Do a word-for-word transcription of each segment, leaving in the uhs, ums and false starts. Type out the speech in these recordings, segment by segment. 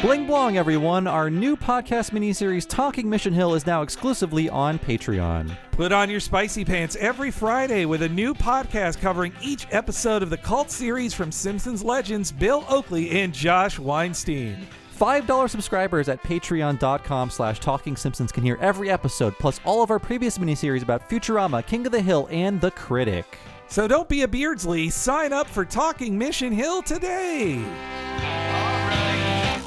Bling blong, everyone. Our new podcast miniseries, Talking Mission Hill, is now exclusively on Patreon. Put on your spicy pants every Friday with a new podcast covering each episode of the cult series from Simpsons legends Bill Oakley and Josh Weinstein. five dollar subscribers at patreon.com slash Talking Simpsons can hear every episode, plus all of our previous miniseries about Futurama, King of the Hill, and The Critic. So don't be a Beardsley. Sign up for Talking Mission Hill today. All right.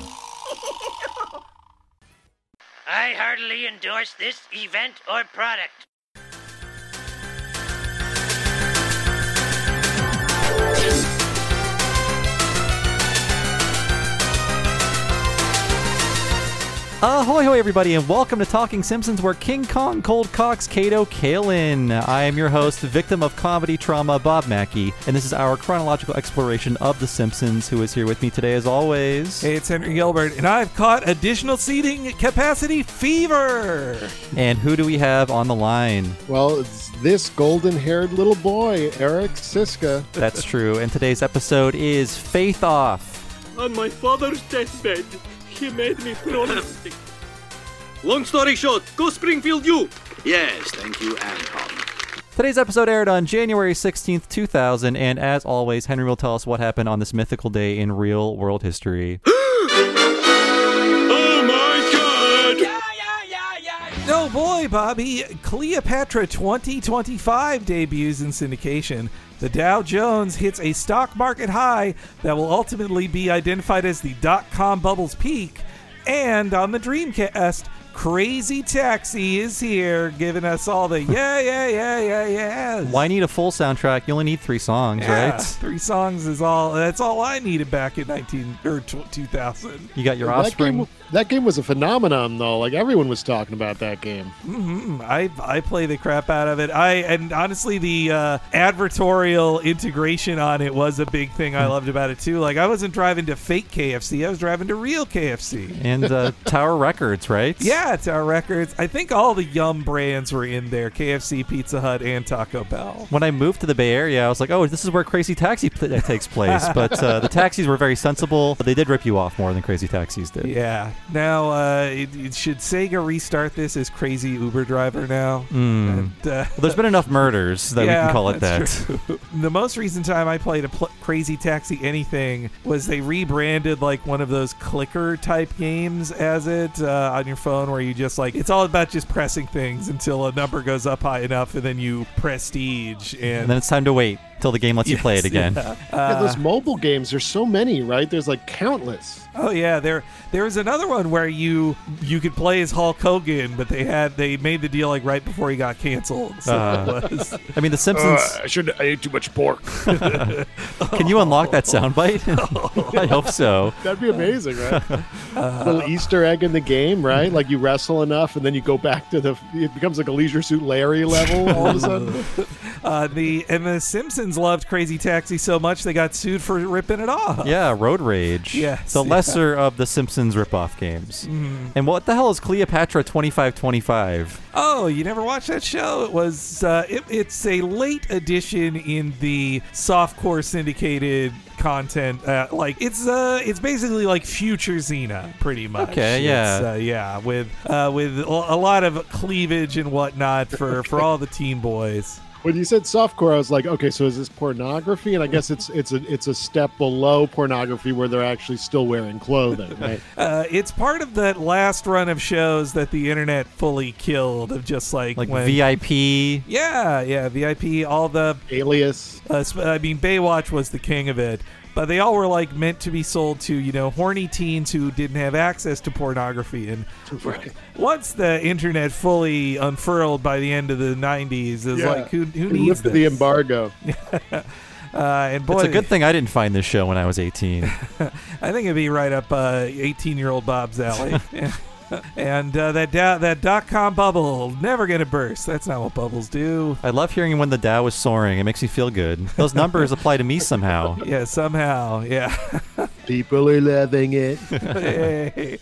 I heartily endorse this event or product. Ahoy, hoy, everybody, and welcome to Talking Simpsons, where King Kong, Cold Cox, Kato, Kalin. I am your host, victim of comedy trauma, Bob Mackey, and this is our chronological exploration of The Simpsons. Who is here with me today, as always? Hey, it's Henry Gilbert, and I've caught additional seating capacity fever. And who do we have on the line? Well, it's this golden-haired little boy, Eric Szyszka. That's true, and today's episode is Faith Off. On my father's deathbed, he made me promise. Long story short, go Springfield you! Yes, thank you, Anton. Today's episode aired on January sixteenth, two thousand, and as always, Henry will tell us what happened on this mythical day in real world history. Oh my god! Yeah, yeah, yeah, yeah! Oh boy, Bobby, Cleopatra twenty twenty-five debuts in syndication. The Dow Jones hits a stock market high that will ultimately be identified as the dot-com bubble's peak. And on the Dreamcast, Crazy Taxi is here, giving us all the yeah, yeah, yeah, yeah, yeah. Why need a full soundtrack? You only need three songs, yeah, right? Three songs is all. That's all I needed back in nineteen or two thousand. You got your well, Offspring. That game, that game was a phenomenon, though. Like everyone was talking about that game. Mm-hmm. I I play the crap out of it. I and honestly, the uh, advertorial integration on it was a big thing I loved about it too. Like I wasn't driving to fake K F C. I was driving to real K F C and uh, Tower Records, right? Yeah. Yeah, it's our records. I think all the Yum brands were in there. K F C, Pizza Hut, and Taco Bell. When I moved to the Bay Area, I was like, oh, this is where Crazy Taxi pl- takes place. But uh, the taxis were very sensible. But they did rip you off more than Crazy Taxis did. Yeah. Now, uh, it, it should Sega restart this as Crazy Uber Driver now? Mm. And, uh, well, there's been enough murders that yeah, we can call it that's that. True. The most recent time I played a pl- Crazy Taxi anything was they rebranded like one of those clicker type games as it uh, on your phone. Where you just like it's all about just pressing things until a number goes up high enough and then you prestige and, and then it's time to wait till the game lets yes, you play it again. Yeah. Uh, yeah, those mobile games, there's so many, right? There's like countless. Oh yeah, there there was another one where you you could play as Hulk Hogan, but they had they made the deal like right before he got canceled. So uh, it was, I mean, The Simpsons. Uh, I shouldn't. I ate too much pork. Can you unlock that soundbite? I hope so. That'd be amazing, right? Uh, a little Easter egg in the game, right? Like you wrestle enough, and then you go back to the. It becomes like a Leisure Suit Larry level all of a sudden. uh, the and the Simpsons loved Crazy Taxi so much they got sued for ripping it off. Yeah, road rage. Yes, the lesser yeah. of the Simpsons ripoff games. Mm. And what the hell is Cleopatra twenty-five twenty-five? Oh, you never watched that show? It was uh, it, it's a late edition in the softcore syndicated content. Uh, like it's uh, it's basically like Future Xena, pretty much. Okay, yeah, it's, uh, yeah, with uh, with a lot of cleavage and whatnot for okay. for all the teen boys. When you said softcore, I was like, okay, so is this pornography? And I guess it's it's a it's a step below pornography where they're actually still wearing clothing, right? uh, it's part of that last run of shows that the internet fully killed of just like... Like when, V I P? Yeah, yeah, V I P, all the... Alias? Uh, I mean, Baywatch was the king of it. But they all were like meant to be sold to, you know, horny teens who didn't have access to pornography. And right. once the internet fully unfurled by the end of the nineties, it was yeah. like, who, who needs this? The embargo. uh, and boy, it's a good thing I didn't find this show when I was eighteen. I think it'd be right up uh, eighteen-year-old Bob's alley. And uh, that da- that dot-com bubble, never going to burst. That's not what bubbles do. I love hearing when the Dow is soaring. It makes me feel good. Those numbers apply to me somehow. Yeah, somehow. Yeah. People are loving it. Hey.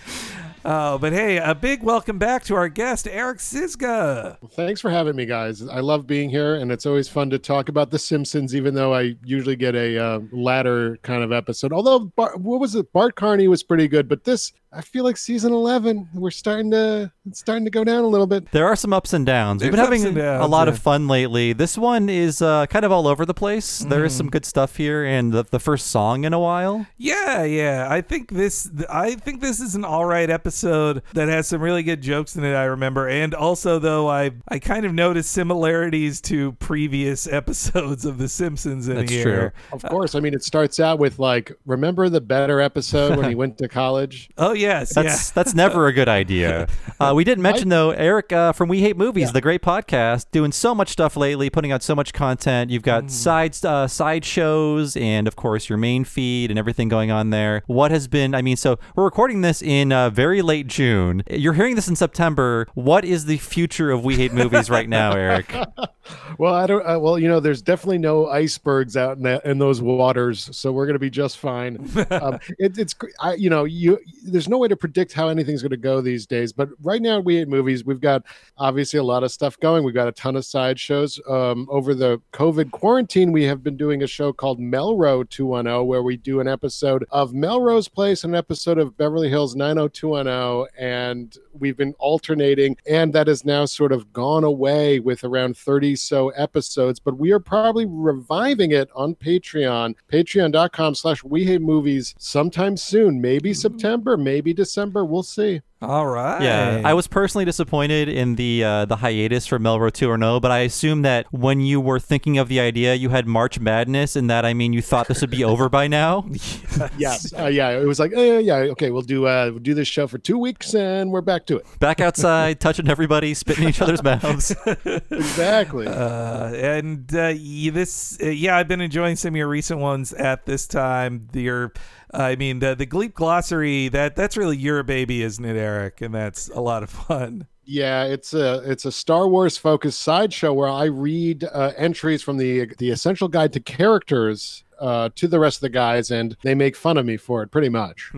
Uh, but hey, a big welcome back to our guest, Eric Szyszka. Well, thanks for having me, guys. I love being here, and it's always fun to talk about The Simpsons, even though I usually get a uh, latter kind of episode. Although, Bar- what was it? Bart Carney was pretty good, but this, I feel like season eleven, we're starting to it's starting to go down a little bit. There are some ups and downs. We've been There's having downs, a lot yeah. of fun lately. This one is uh, kind of all over the place. Mm. There is some good stuff here, and the, the first song in a while. Yeah, yeah. I think this. I think this is an all right episode. Episode that has some really good jokes in it, I remember. And also, though, I I kind of noticed similarities to previous episodes of The Simpsons in That's here. True. Of course. I mean, it starts out with, like, remember the Better episode when he went to college? Oh, yes. That's yeah. that's never a good idea. Uh, we didn't mention, though, Eric uh, from We Hate Movies, yeah. the great podcast, doing so much stuff lately, putting out so much content. You've got mm. side, uh, side shows and, of course, your main feed and everything going on there. What has been, I mean, so we're recording this in uh, very late June. You're hearing this in September. What is the future of We Hate Movies right now, Eric? Well, I don't. Uh, well, you know, there's definitely no icebergs out in, that, in those waters, so we're going to be just fine. um, it, it's, I, you know, you. There's no way to predict how anything's going to go these days. But right now, We Hate Movies. We've got obviously a lot of stuff going. We've got a ton of side shows. Um, over the COVID quarantine, we have been doing a show called Melrose two ten, where we do an episode of Melrose Place and an episode of Beverly Hills nine oh two one oh. And we've been alternating, and that has now sort of gone away with around thirty so episodes, but we are probably reviving it on Patreon, patreon dot com slash we hate movies sometime soon, maybe mm-hmm. September, maybe December, we'll see. All right. Yeah, I was personally disappointed in the uh, the hiatus for Melrose two ten, but I assume that when you were thinking of the idea, you had March Madness, and that I mean, you thought this would be over by now. Yes. yes. Uh, yeah. It was like, oh, yeah, yeah, okay, we'll do uh, we'll do this show for two weeks, and we're back to it. Back outside, touching everybody, spitting in each other's mouths. Exactly. Uh, and uh, this, uh, yeah, I've been enjoying some of your recent ones at this time. Your I mean, the the Gleep Glossary, that that's really your baby, isn't it, Eric? And that's a lot of fun. Yeah, it's a it's a Star Wars focused sideshow where I read uh, entries from the the Essential Guide to Characters uh, to the rest of the guys, and they make fun of me for it, pretty much.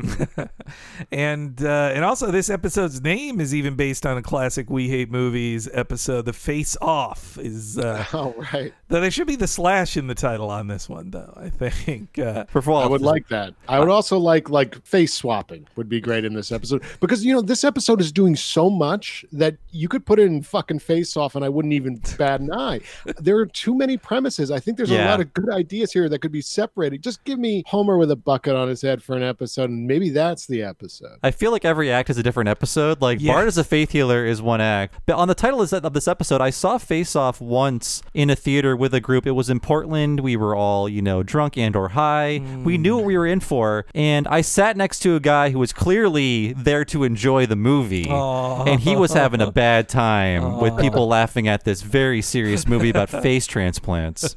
and uh, and also, this episode's name is even based on a classic We Hate Movies episode, the Face Off. Is uh, oh right. Though there should be the slash in the title on this one, though, I think. Uh, for I would like that. I would also like like face swapping would be great in this episode, because, you know, this episode is doing so much that you could put it in fucking Face Off and I wouldn't even bat an eye. There are too many premises. I think there's yeah. a lot of good ideas here that could be separated. Just give me Homer with a bucket on his head for an episode, and maybe that's the episode. I feel like every act is a different episode. Like yeah. Bart as a faith healer is one act. But on the title of this episode, I saw Face Off once in a theater with a group. It was in Portland. We were all, you know, drunk and or high. Mm. We knew what we were in for. And I sat next to a guy who was clearly there to enjoy the movie. Aww. And he was having a bad time Aww. With people laughing at this very serious movie about face transplants.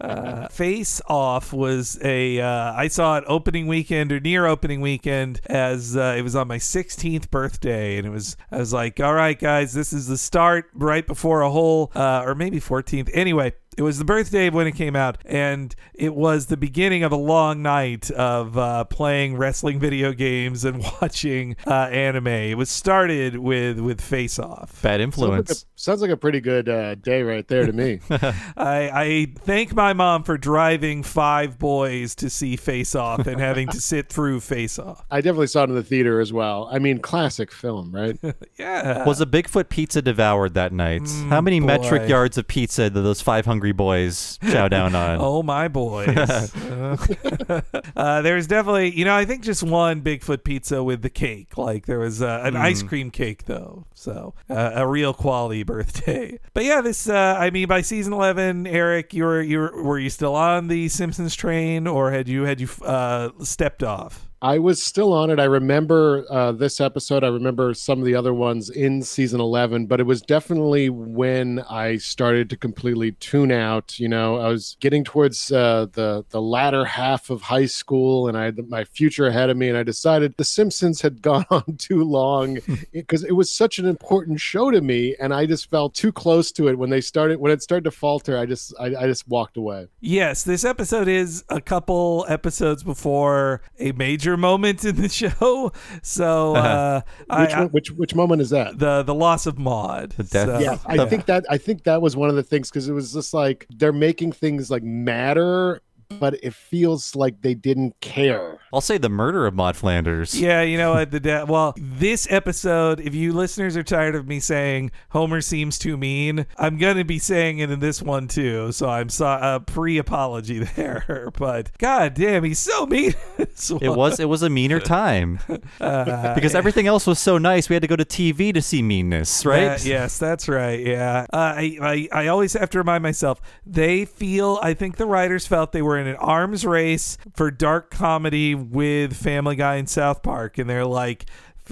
Uh, Face Off was a uh, I saw it opening weekend or near opening weekend as uh, it was on my sixteenth birthday, and it was I was like, all right guys, this is the start right before a whole uh, or maybe fourteenth, anyway. It was the birthday of when it came out, and it was the beginning of a long night of uh, playing wrestling video games and watching uh, anime. It was started with, with Face Off. Bad influence. Sounds like a, sounds like a pretty good uh, day right there to me. I, I thank my mom for driving five boys to see Face Off and having to sit through Face Off. I definitely saw it in the theater as well. I mean, classic film, right? Yeah. Was a Bigfoot pizza devoured that night? Mm, How many boy. metric yards of pizza did those five hungry boys chow down on? Oh my boys. uh, uh, there's definitely, you know, I think just one Bigfoot pizza with the cake. Like there was uh, an mm. ice cream cake though, so uh, a real quality birthday. But yeah, this uh, I mean, by season eleven, Eric, you were you were, were you still on the Simpsons train, or had you had you uh, stepped off? I was still on it. I remember uh, this episode. I remember some of the other ones in season eleven, but it was definitely when I started to completely tune out. You know, I was getting towards uh, the the latter half of high school, and I had my future ahead of me, and I decided The Simpsons had gone on too long because it was such an important show to me, and I just felt too close to it when they started. When it started to falter, I just I, I just walked away. Yes, this episode is a couple episodes before a major major moment in the show. So uh, uh-huh. which, I, one, which which moment is that? The the loss of Maude. The death. So, yeah, I the, think that I think that was one of the things, because it was just like they're making things like matter, but it feels like they didn't care. I'll say the murder of Maude Flanders. Yeah, you know what? The da- well, this episode, if you listeners are tired of me saying Homer seems too mean, I'm going to be saying it in this one too. So I'm so- uh, pre-apology there. But god damn, he's so mean. It was it was a meaner time. uh, because everything else was so nice. We had to go to T V to see meanness, right? Uh, yes, that's right. Yeah. Uh, I, I, I always have to remind myself, they feel, I think the writers felt they were in an arms race for dark comedy with Family Guy and South Park, and they're like,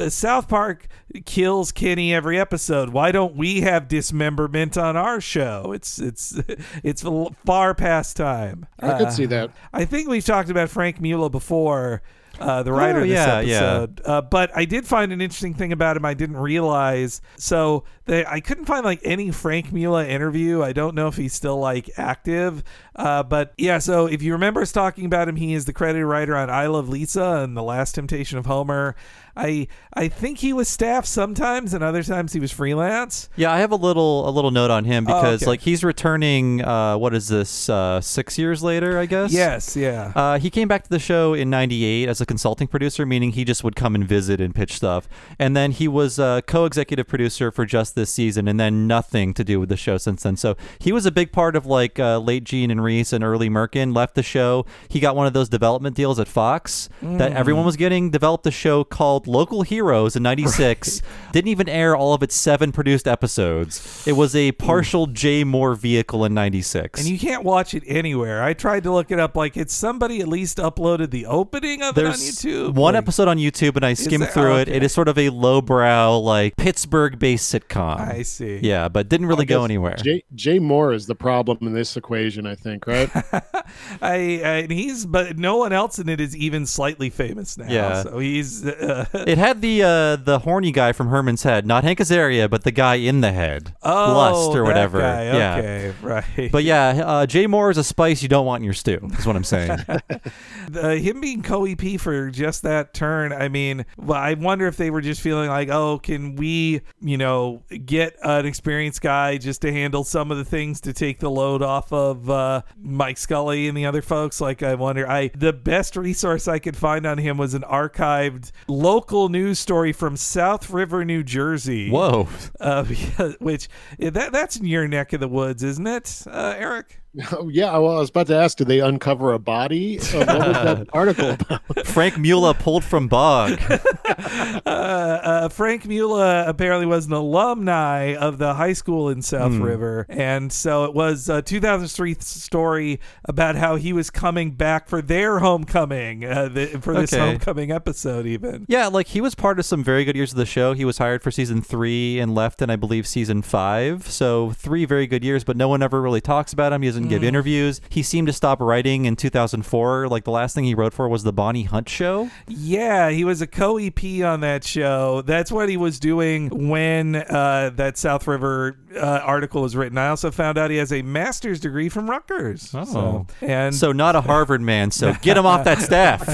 South Park kills Kenny every episode, why don't we have dismemberment on our show? It's it's it's far past time. I uh, could see that. I think we've talked about Frank Mula before, Uh, the writer oh, yeah, of this episode. Yeah. Uh, but I did find an interesting thing about him I didn't realize. So they, I couldn't find like any Frank Mula interview. I don't know if he's still like active. Uh, but yeah, so if you remember us talking about him, he is the credited writer on I Love Lisa and The Last Temptation of Homer. I I think he was staff sometimes, and other times he was freelance. Yeah, I have a little a little note on him because oh, okay. like he's returning. Uh, what is this? Uh, six years later, I guess. Yes, yeah. Uh, he came back to the show in ninety-eight as a consulting producer, meaning he just would come and visit and pitch stuff. And then he was a co-executive producer for just this season, and then nothing to do with the show since then. So he was a big part of like uh, late Gene and Reese and early Merkin. Left the show. He got one of those development deals at Fox mm. that everyone was getting. Developed a show called Local Heroes in ninety-six. Right. Didn't even air all of its seven produced episodes. It was a partial Jay Moore vehicle in ninety-six. And you can't watch it anywhere. I tried to look it up. Like, it's somebody at least uploaded the opening of There's it on YouTube. One like, episode on YouTube, and I skimmed that, through oh, okay. it. It is sort of a lowbrow, like, Pittsburgh-based sitcom. I see. Yeah, but didn't really go anywhere. Jay, Jay Moore is the problem in this equation, I think, right? I and he's, but no one else in it is even slightly famous now. Yeah. So he's... Uh, It had the uh, the horny guy from Herman's Head, not Hank Azaria, but the guy in the head, oh, Lust or whatever. That guy. Okay, yeah. Right. But yeah, uh, Jay Moore is a spice you don't want in your stew, is what I'm saying. the, him being co-E P for just that turn, I mean, well, I wonder if they were just feeling like, oh, can we, you know, get an experienced guy just to handle some of the things to take the load off of uh, Mike Scully and the other folks? Like, I wonder. I the best resource I could find on him was an archived local. Local news story from South River, New Jersey. Whoa. Uh, which that that's in your neck of the woods, isn't it, uh, Eric? Oh, yeah, well, I was about to ask, did they uncover a body? Oh, what was that article about? Frank Mula pulled from bog. uh, uh, Frank Mula apparently was an alumni of the high school in South mm. River. And so it was a two thousand three story about how he was coming back for their homecoming, uh, the, for this okay. homecoming episode even. Yeah, like he was part of some very good years of the show. He was hired for season three and left in, I believe, season five. So three very good years, but no one ever really talks about him. He doesn't give interviews. He seemed to stop writing in two thousand four. Like the last thing he wrote for was the Bonnie Hunt show. Yeah, he was a co-E P on that show. That's what he was doing when uh, that South River uh, article was written. I also found out he has a master's degree from Rutgers. Oh, so, and so not a Harvard man. So get him off that staff.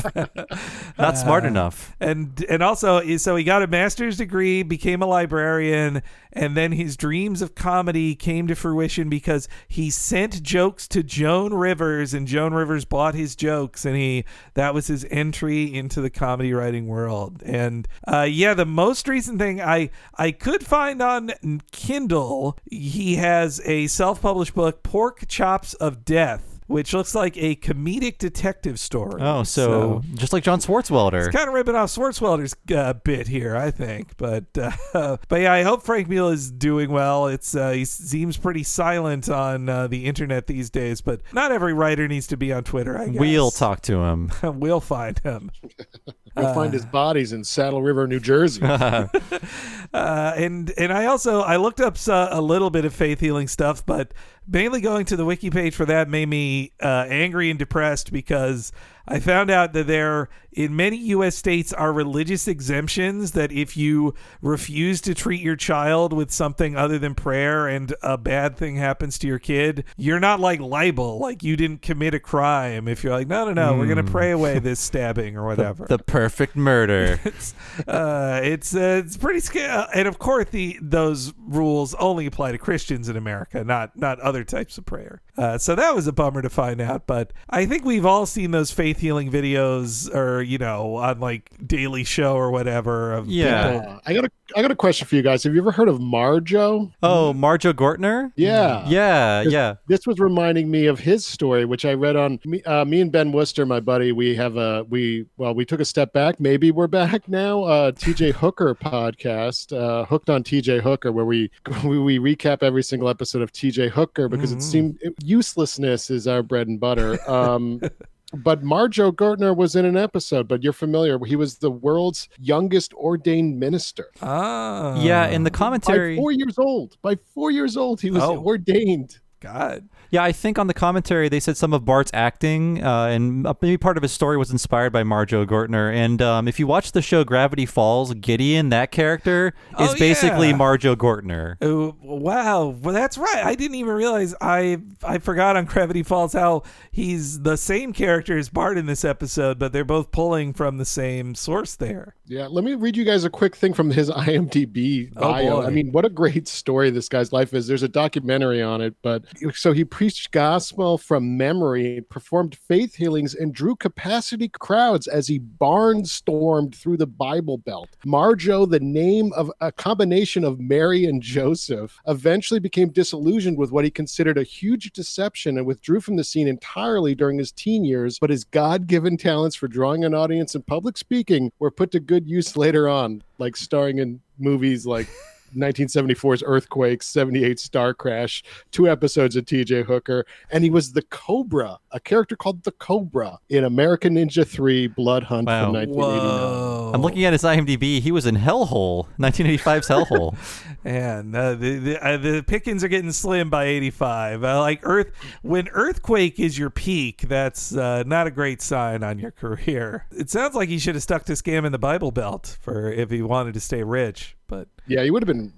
Not smart uh, enough. And and also, so he got a master's degree, became a librarian, and then his dreams of comedy came to fruition because he sent Joe. jokes to Joan Rivers, and Joan Rivers bought his jokes, and he that was his entry into the comedy writing world. And uh yeah, the most recent thing I I could find on Kindle, he has a self-published book, Pork Chops of Death, which looks like a comedic detective story. Oh, so, so just like John Swartzwelder. It's kind of ripping off Swartzwelder's uh, bit here, I think. But uh, but yeah, I hope Frank Mula is doing well. It's uh, he seems pretty silent on uh, the internet these days, but not every writer needs to be on Twitter, I guess. We'll talk to him. We'll find him. We'll uh, find his bodies in Saddle River, New Jersey. uh, and and I also I looked up uh, a little bit of faith healing stuff, but mainly going to the wiki page for that made me uh, angry and depressed, because I found out that there in many U S states are religious exemptions that if you refuse to treat your child with something other than prayer and a bad thing happens to your kid, you're not like libel, like you didn't commit a crime. If you're like, no, no, no, mm. we're going to pray away this stabbing or whatever. the, the perfect murder. it's uh, it's, uh, it's pretty scary. And of course, the those rules only apply to Christians in America, not, not other types of prayer. Uh, so that was a bummer to find out. But I think we've all seen those faith healing videos, or you know, on like Daily Show or whatever. Of yeah, people. I got a I got a question for you guys. Have you ever heard of Marjoe? Oh, Marjoe Gortner. Yeah, yeah, yeah. This was reminding me of his story, which I read on me. Uh, me and Ben Worcester, my buddy, we have a we well, we took a step back. Maybe we're back now. Uh, T J Hooker podcast, uh, Hooked on T J Hooker, where we we recap every single episode of T J Hooker because mm-hmm. it seemed it, uselessness is our bread and butter. Um, But Marjoe Gortner was in an episode, but you're familiar. He was the world's youngest ordained minister. Ah. Yeah, in the commentary. By four years old. By four years old, he was oh. ordained. God. Yeah, I think on the commentary, they said some of Bart's acting uh, and maybe part of his story was inspired by Marjoe Gortner. And um, if you watch the show Gravity Falls, Gideon, that character, is oh, yeah. basically Marjoe Gortner. Oh, wow. Well, that's right. I didn't even realize. I I forgot on Gravity Falls how he's the same character as Bart in this episode, but they're both pulling from the same source there. Yeah, let me read you guys a quick thing from his IMDb bio. Oh, I mean, what a great story this guy's life is. There's a documentary on it, but so he preached gospel from memory, performed faith healings, and drew capacity crowds as he barnstormed through the Bible Belt. Marjoe, the name of a combination of Mary and Joseph, eventually became disillusioned with what he considered a huge deception and withdrew from the scene entirely during his teen years. But his God-given talents for drawing an audience and public speaking were put to good use later on, like starring in movies like nineteen seventy-four's Earthquake, seventy-eight Star Crash, two episodes of T J Hooker, and he was the Cobra, a character called the Cobra in American Ninja three Blood Hunt wow. from nineteen eighty-nine. Whoa. I'm looking at his IMDb. He was in Hellhole, nineteen eighty-five's Hellhole. And uh, the the, uh, the pickings are getting slim by eighty-five. Uh, like Earth, when Earthquake is your peak, that's uh, not a great sign on your career. It sounds like he should have stuck to scamming the Bible Belt for if he wanted to stay rich. But yeah, he would have been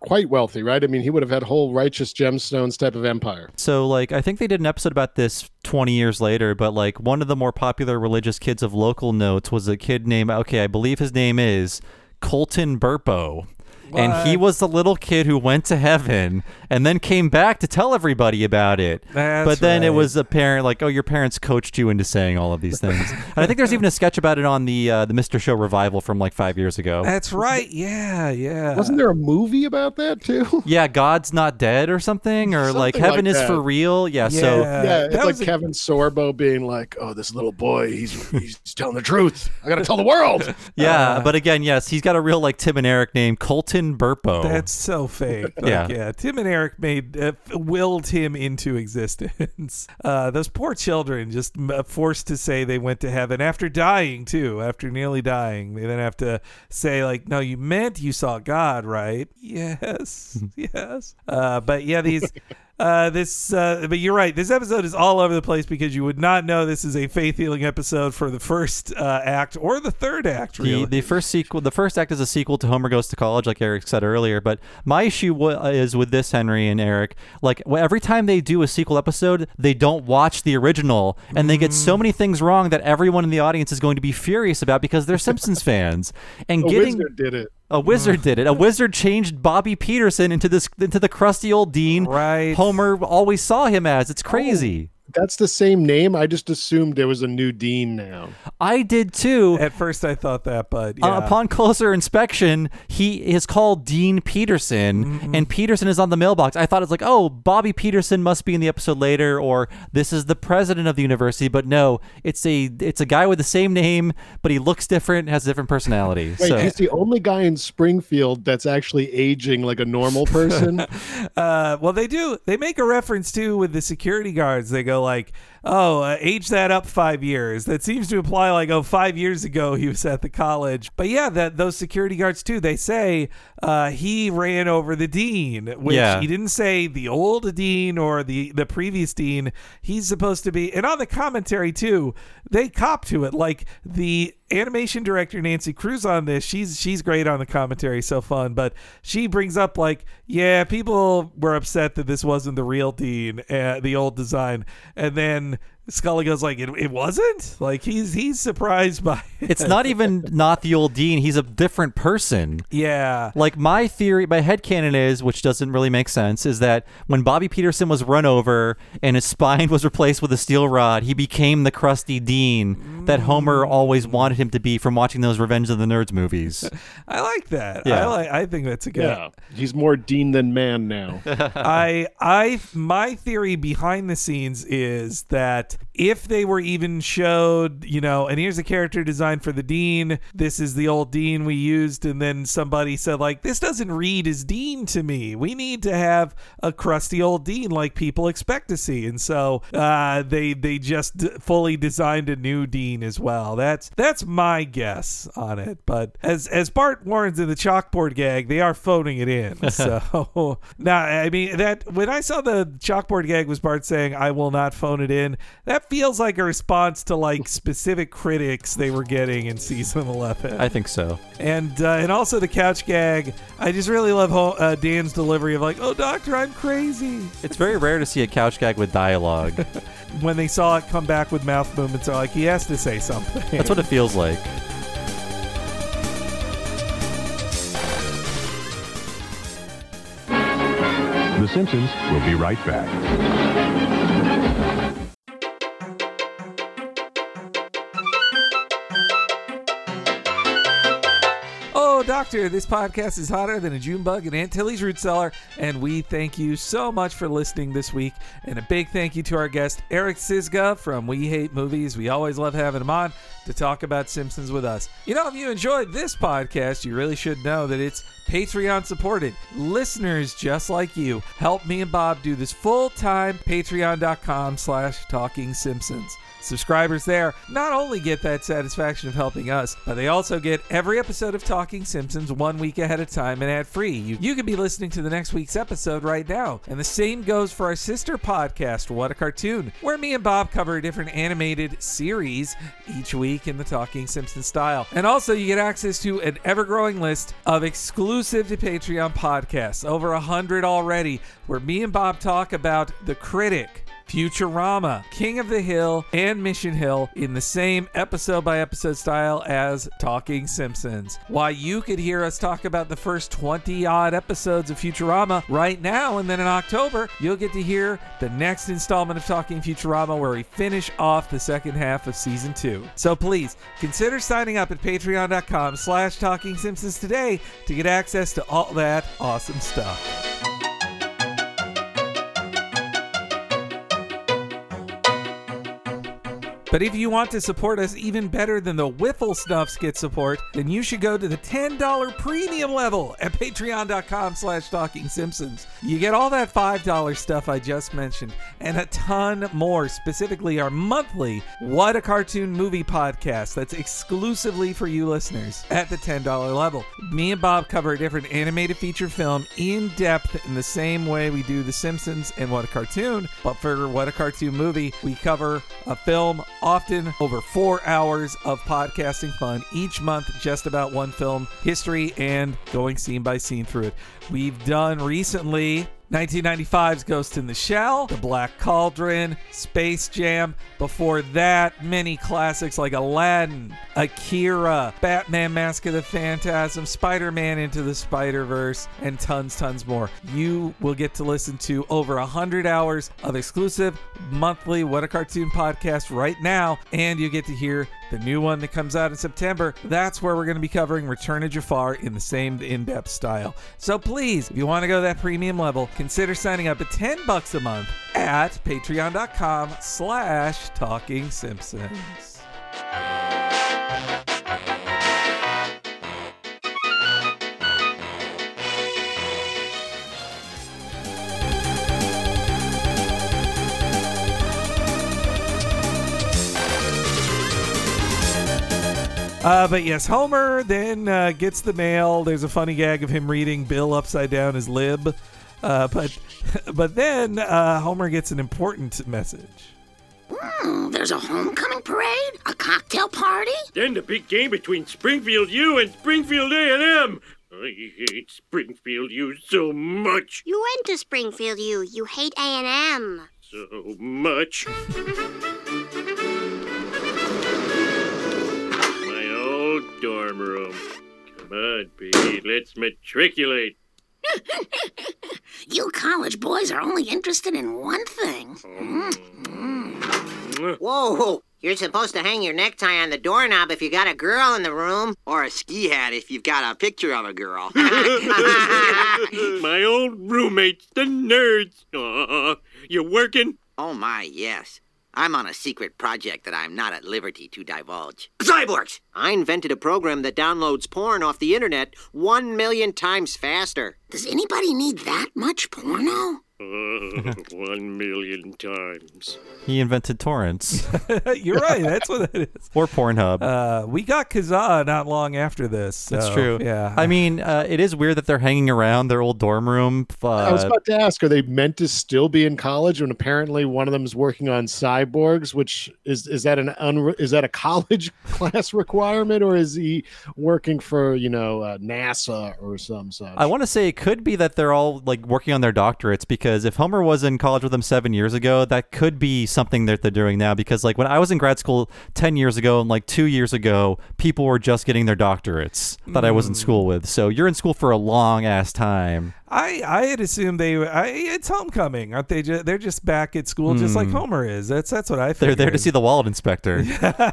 quite wealthy, right? I mean, he would have had whole Righteous Gemstones type of empire. So, like, I think they did an episode about this twenty years later, but, like, one of the more popular religious kids of local notes was a kid named, okay, I believe his name is Colton Burpo. What? And he was the little kid who went to heaven and then came back to tell everybody about it. That's but then right. It was apparent, like, oh, your parents coached you into saying all of these things. And I think there's even a sketch about it on the uh, the Mister Show revival from like five years ago. That's right. Yeah, yeah. Wasn't there a movie about that too? Yeah, God's Not Dead or something, or something like Heaven like is for real. Yeah. yeah. So yeah, it's that like Kevin a... Sorbo being like, oh, this little boy, he's he's telling the truth. I got to tell the world. Yeah, uh, but again, yes, he's got a real like Tim and Eric name, Colton Burpo. That's so fake. Like, yeah. yeah. Tim and Eric made uh, willed him into existence. Uh, those poor children just forced to say they went to heaven after dying too, after nearly dying. They then have to say like, no, you meant you saw God, right? Yes. yes. Uh, but yeah, these... Uh, this, uh, but you're right. This episode is all over the place because you would not know this is a faith healing episode for the first uh, act or the third act. Really, the, the first sequel, the first act is a sequel to Homer Goes to College, like Eric said earlier. But my issue w- is with this, Henry and Eric. Like every time they do a sequel episode, they don't watch the original, and they get so many things wrong that everyone in the audience is going to be furious about because they're Simpsons fans. And a getting wizard did it. A wizard did it. A wizard changed Bobby Peterson into this into the crusty old dean. Right. Homer always saw him as. It's crazy. Oh. That's the same name. I just assumed there was a new dean now. I did too. At first I thought that, but yeah. Uh, upon closer inspection, he is called Dean Peterson, mm-hmm. and Peterson is on the mailbox. I thought it's like, oh, Bobby Peterson must be in the episode later, or this is the president of the university, but no, it's a it's a guy with the same name, but he looks different, has a different personality. Wait, so. He's the only guy in Springfield that's actually aging like a normal person? uh, well, they do. They make a reference, too, with the security guards. They go, like oh, uh, age that up five years. That seems to imply like, oh, five years ago he was at the college. But yeah, that those security guards too, they say uh, he ran over the dean, which yeah. he didn't say the old dean or the, the previous dean. He's supposed to be, and on the commentary too, they cop to it. Like the animation director Nancy Cruz on this, she's she's great on the commentary, so fun, but she brings up like, yeah, people were upset that this wasn't the real dean, uh, the old design, and then Scully goes like, it, it wasn't? Like, he's he's surprised by it. It's not even not the old dean, he's a different person. Yeah. Like, my theory, my headcanon is, which doesn't really make sense, is that when Bobby Peterson was run over and his spine was replaced with a steel rod, he became the crusty dean that Homer always wanted him to be from watching those Revenge of the Nerds movies. I like that. Yeah. I, like, I think that's a good. Yeah. He's more dean than man now. I I my theory behind the scenes is that if they were even showed, you know, and here's a character design for the dean, this is the old dean we used, and then somebody said like, this doesn't read as dean to me, we need to have a crusty old dean like people expect to see, and so uh they they just d- fully designed a new dean as well. That's that's my guess on it, but as as Bart warns in the chalkboard gag, they are phoning it in. So now, I mean, that when I saw the chalkboard gag was Bart saying, I will not phone it in, that feels like a response to like specific critics they were getting in season eleven. I think so. And uh, and also the couch gag. I just really love ho- uh, Dan's delivery of like, "Oh, doctor, I'm crazy." It's very rare to see a couch gag with dialogue. When they saw it come back with mouth movements, they're like, he has to say something. That's what it feels like. The Simpsons will be right back. Doctor, this podcast is hotter than a June bug in Aunt Tilly's root cellar, and we thank you so much for listening this week. And a big thank you to our guest, Eric Szyszka from We Hate Movies. We always love having him on to talk about Simpsons with us. You know, if you enjoyed this podcast, you really should know that it's Patreon supported. Listeners just like you help me and Bob do this full-time. Patreon.com slash Talking Simpsons. Subscribers there not only get that satisfaction of helping us, but they also get every episode of Talking Simpsons one week ahead of time and ad-free. You, you can be listening to the next week's episode right now. And the same goes for our sister podcast, What a Cartoon, where me and Bob cover a different animated series each week in the Talking Simpsons style. And also you get access to an ever-growing list of exclusive to Patreon podcasts, over one hundred already, where me and Bob talk about The Critic, Futurama, King of the Hill, and Mission Hill in the same episode-by-episode style as Talking Simpsons. Why, you could hear us talk about the first twenty-odd episodes of Futurama right now, and then in October, you'll get to hear the next installment of Talking Futurama, where we finish off the second half of Season two. So please, consider signing up at patreon.com slash Talking Simpsons today to get access to all that awesome stuff. But if you want to support us even better than the Wiffle Snuffs get support, then you should go to the ten dollars premium level at patreon.com slash Talking Simpsons. You get all that five dollars stuff I just mentioned and a ton more, specifically our monthly What a Cartoon Movie podcast that's exclusively for you listeners at the ten dollars level. Me and Bob cover a different animated feature film in depth in the same way we do The Simpsons and What a Cartoon, but for What a Cartoon Movie, we cover a film often over four hours of podcasting fun each month, just about one film history and going scene by scene through it. We've done recently nineteen ninety-five's Ghost in the Shell, The Black Cauldron, Space Jam. Before that, many classics like Aladdin, Akira, Batman Mask of the Phantasm, Spider-Man Into the Spider-Verse, and tons, tons more. You will get to listen to over one hundred hours of exclusive monthly What a Cartoon podcast right now, and you get to hear the new one that comes out in September. That's where we're going to be covering Return of Jafar in the same in-depth style. So please, if you want to go to that premium level, consider signing up at ten bucks a month at patreon.com slash Talking Simpsons. Uh, but yes, Homer then uh, gets the mail. There's a funny gag of him reading Bill upside down his lib. Uh, but but then uh, Homer gets an important message. Mm, there's a homecoming parade, a cocktail party. Then the big game between Springfield U and Springfield A and M. I hate Springfield U so much. You went to Springfield U. You hate A and M. So much. My old dorm room. Come on, Pete, let's matriculate. You college boys are only interested in one thing. Mm-hmm. Whoa, you're supposed to hang your necktie on the doorknob if you got a girl in the room. Or a ski hat if you've got a picture of a girl. My old roommates, the nerds. Aww, you working? Oh my, yes. I'm on a secret project that I'm not at liberty to divulge. Cyborgs! I invented a program that downloads porn off the internet one million times faster. Does anybody need that much porno? Uh, one million times. He invented torrents. You're right. That's what it is. Or Pornhub. Uh, we got Kazaa not long after this. So, that's true. Yeah. I mean, uh, it is weird that they're hanging around their old dorm room. Uh, I was about to ask, are they meant to still be in college when apparently one of them is working on cyborgs? Which is is that an un- is that a college class requirement, or is he working for you know uh, NASA or some such? I want to say it could be that they're all like working on their doctorates because. Because if Homer was in college with them seven years ago, that could be something that they're doing now. Because like when I was in grad school ten years ago and like two years ago, people were just getting their doctorates that mm. I was in school with. So you're in school for a long ass time. I, I had assumed they I, it's homecoming, aren't they? Just, they're just back at school, mm. just like Homer is. That's that's what I think. They're there to see the Wallet Inspector.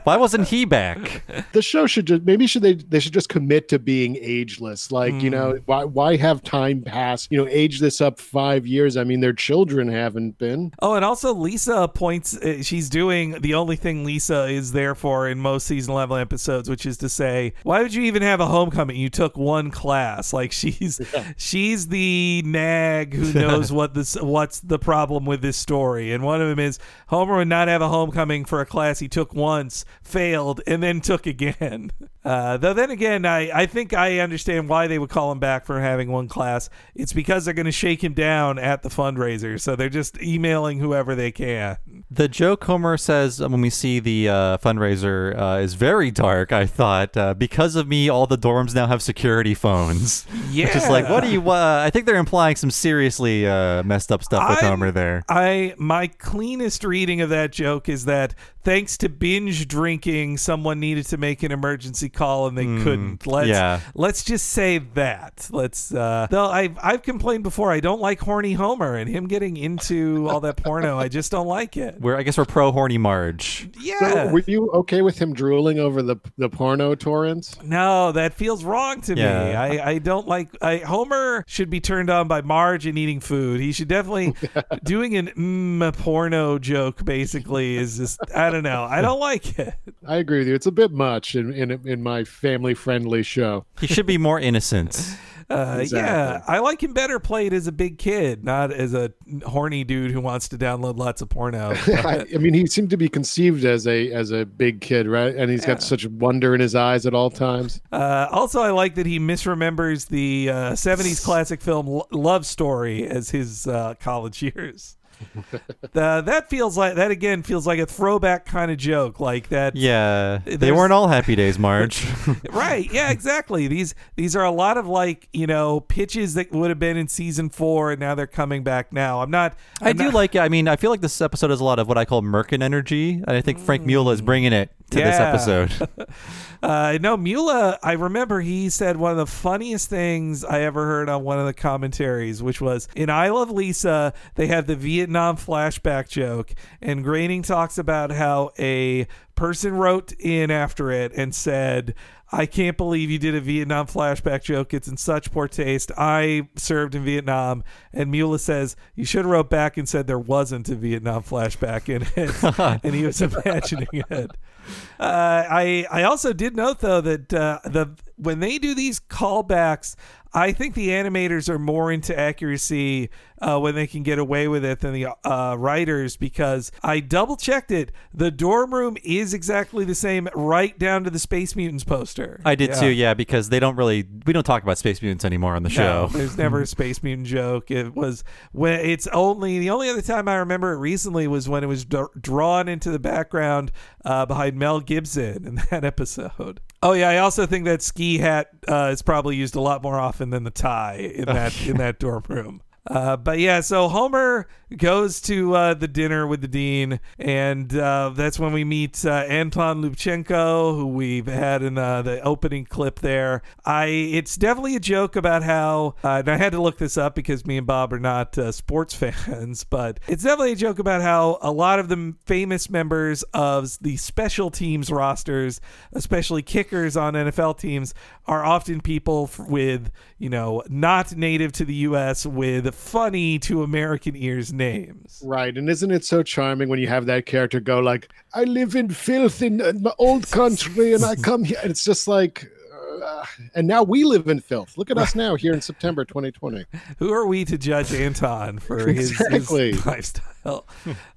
Why wasn't he back? The show should just maybe should they they should just commit to being ageless. Like mm. you know why why have time pass? You know age this up five years. I mean, their children haven't been. Oh, and also Lisa points, she's doing the only thing Lisa is there for in most season level episodes, which is to say, why would you even have a homecoming? You took one class. Like she's yeah. she's the nag who knows what this what's the problem with this story. And one of them is Homer would not have a homecoming for a class he took once, failed, and then took again. Uh, though then again, I, I think I understand why they would call him back for having one class. It's because they're going to shake him down at the fundraiser, so they're just emailing whoever they can. The joke Homer says when we see the uh, fundraiser uh, is very dark. I thought uh, because of me, all the dorms now have security phones. Yeah, which is like, what do you? Uh, I think they're implying some seriously uh, messed up stuff with I'm, Homer there. I my cleanest reading of that joke is that thanks to binge drinking, someone needed to make an emergency call and they mm, couldn't. Let's yeah. let's just say that. Let's uh, though I've I've complained before. I don't like horny homes. Homer and him getting into all that porno, I just don't like it. We're, I guess we're pro horny Marge. Yeah. So were you okay with him drooling over the the porno torrents? No, that feels wrong to yeah. me. I, I don't like. I, Homer should be turned on by Marge and eating food. He should definitely doing an mm, porno joke. Basically, is just I don't know. I don't like it. I agree with you. It's a bit much in in, in my family friendly show. He should be more innocent. Uh, exactly. Yeah, I like him better played as a big kid, not as a horny dude who wants to download lots of porno. I, I mean, he seemed to be conceived as a as a big kid, right? And he's yeah. got such wonder in his eyes at all times. Uh, also, I like that he misremembers the uh, seventies classic film L- Love Story as his uh, college years. uh, that feels like that again feels like a throwback kind of joke like that. Yeah, they weren't all happy days, Marge. Right? Yeah, exactly. These these are a lot of like you know pitches that would have been in season four, and now they're coming back now. I'm not. I'm I do not... like. I mean, I feel like this episode has a lot of what I call Merkin energy, and I think Frank Mula is bringing it to yeah. this episode. uh, no, Mula. I remember he said one of the funniest things I ever heard on one of the commentaries, which was in I Love Lisa. They have the Vietnam. Vietnam flashback joke, and Groening talks about how a person wrote in after it and said, I can't believe you did a Vietnam flashback joke. It's in such poor taste. I served in Vietnam. And Mula says, you should have wrote back and said there wasn't a Vietnam flashback in it. And he was imagining it. Uh, I I also did note, though, that uh, the when they do these callbacks, I think the animators are more into accuracy uh, when they can get away with it than the uh, writers, because I double checked it. The dorm room is exactly the same right down to the Space Mutants poster. I did yeah. too, yeah, because they don't really, we don't talk about Space Mutants anymore on the show. No, there's never a Space Mutant joke. It was, when it's only, the only other time I remember it recently was when it was d- drawn into the background uh, behind Mel Gibson in that episode. Oh yeah, I also think that ski hat uh, is probably used a lot more often than the tie in that in that dorm room. Uh, but yeah, so Homer goes to uh, the dinner with the dean, and uh, that's when we meet uh, Anton Lubchenco, who we've had in uh, the opening clip there. I it's definitely a joke about how, uh, and I had to look this up because me and Bob are not uh, sports fans, but it's definitely a joke about how a lot of the famous members of the special teams rosters, especially kickers on N F L teams, are often people with, you know, not native to the U S with funny to American ears names. Right. And isn't it so charming when you have that character go like, I live in filth in my old country and I come here. And it's just like, uh, and now we live in filth. Look at us now here in September twenty twenty. Who are we to judge Anton for his, exactly. his lifestyle?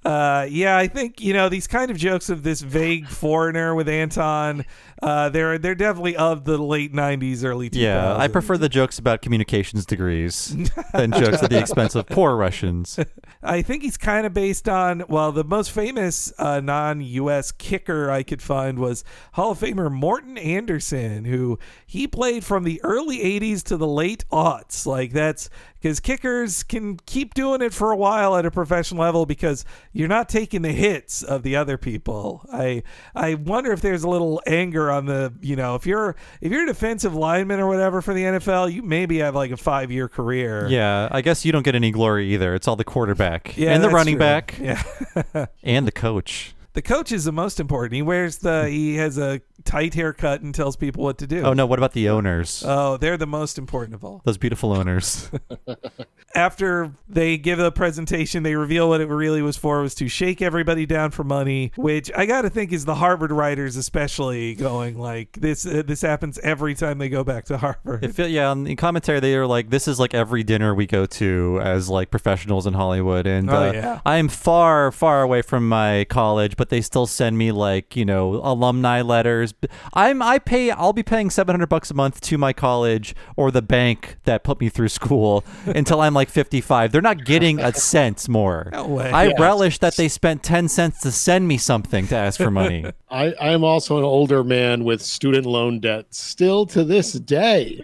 Uh, yeah, I think, you know, these kind of jokes of this vague foreigner with Anton, uh, they're they're definitely of the late nineties, early two thousands. Yeah, I prefer the jokes about communications degrees than jokes at the expense of poor Russians. I think he's kind of based on, well, the most famous uh, non-U S kicker I could find was Hall of Famer Morton Anderson, who he played from the early eighties to the late aughts. Like, that's because kickers can keep doing it for a while at a professional level because you're not taking the hits of the other people. I I wonder if there's a little anger on the, you know, if you're if you're a defensive lineman or whatever for the N F L, you maybe have like a five year career. Yeah, I guess you don't get any glory either. It's all the quarterback yeah, and the running true. back yeah. and the coach. The coach is the most important. He wears the he has a tight haircut and tells people what to do. Oh no, what about the owners? Oh, they're the most important of all. Those beautiful owners. After they give a presentation, they reveal what it really was for, was to shake everybody down for money, which I got to think is the Harvard writers especially going like this uh, this happens every time they go back to Harvard. It feel, yeah, in commentary they are like, this is like every dinner we go to as like professionals in Hollywood, and uh, oh, yeah. I am far far away from my college, but they still send me like, you know, alumni letters. I'm I pay I'll be paying seven hundred bucks a month to my college or the bank that put me through school until I'm like fifty-five. They're not getting a cent more. No way. I yeah. relish that they spent ten cents to send me something to ask for money. I I'm also an older man with student loan debt still to this day.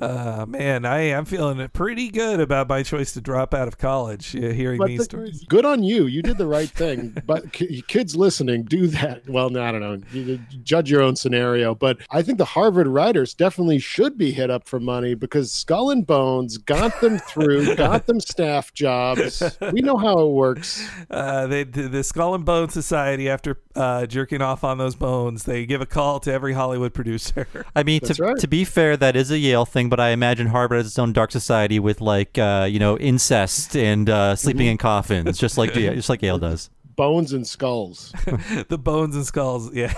Uh, man, I am feeling pretty good about my choice to drop out of college. Uh, hearing but these the, stories, good on you. You did the right thing. But k- kids listening, do that. Well, no, I don't know. You, you judge your own scenario. But I think the Harvard writers definitely should be hit up for money because Skull and Bones got them through, got them staff jobs. We know how it works. Uh, they the Skull and Bones Society, after uh, jerking off on those bones, they give a call to every Hollywood producer. I mean, to, right. to be fair, that is a Yale thing. Thing, but I imagine Harvard has its own dark society with like uh, you know, incest and uh, sleeping in coffins, just like just like Yale does. Bones and skulls. The bones and skulls, yeah.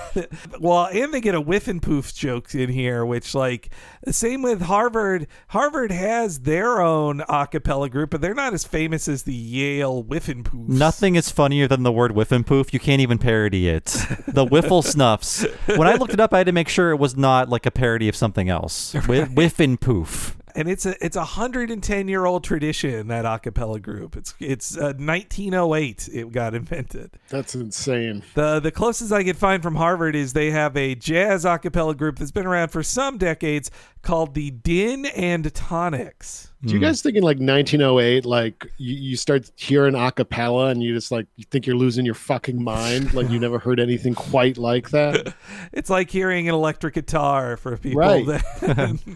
Well, and they get a whiff and poof jokes in here, which like same with Harvard. Harvard has their own a cappella group, but they're not as famous as the Yale whiff and poof. Nothing is funnier than the word whiff and poof. You can't even parody it. The whiffle snuffs. When I looked it up, I had to make sure it was not like a parody of something else. Right. Whiff and poof. And it's a it's a one hundred ten year old tradition, that a cappella group. It's it's uh, nineteen oh eight it got invented. That's insane. The the closest I could find from Harvard is they have a jazz a cappella group that's been around for some decades called the Din and Tonics. Do you guys think in like nineteen oh eight, like you, you start hearing a cappella and you just like you think you're losing your fucking mind? Like you never heard anything quite like that. It's like hearing an electric guitar for people. Right. That...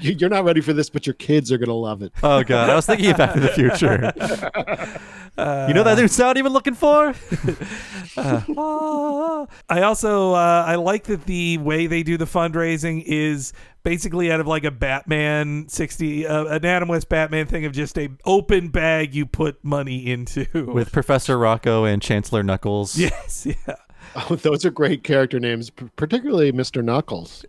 You're not ready for this, but your kids are going to love it. Oh, God. I was thinking of Back to the Future. Uh, you know that sound even looking for? uh, oh. I also, uh, I like that the way they do the fundraising is basically out of like a Batman sixty, uh, an Adam West Batman thing of just a open bag you put money into. With Professor Rocco and Chancellor Knuckles. Yes, yeah. Oh, those are great character names, particularly Mister Knuckles.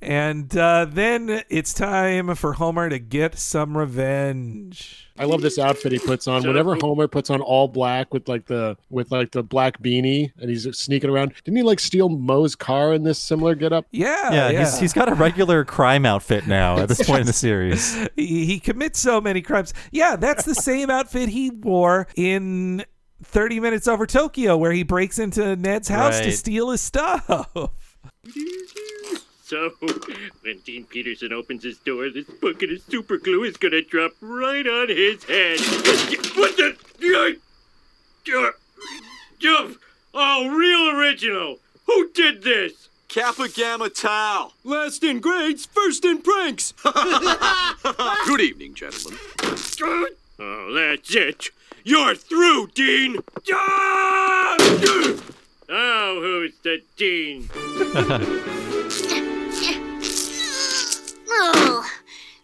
And uh, then it's time for Homer to get some revenge. I love this outfit he puts on. Whenever Homer puts on all black with like the with like the black beanie and he's sneaking around. Didn't he like steal Moe's car in this similar getup? Yeah, yeah. yeah. He's, he's got a regular crime outfit now at this point in the series. He, he commits so many crimes. Yeah, that's the same outfit he wore in thirty minutes Over Tokyo, where he breaks into Ned's house right. to steal his stuff. So, when Dean Peterson opens his door, this bucket of super glue is gonna drop right on his head. What the? Oh, real original. Who did this? Kappa Gamma Tau. Last in grades, first in pranks. Good evening, gentlemen. Oh, that's it. You're through, Dean. Oh, who's the Dean? Oh,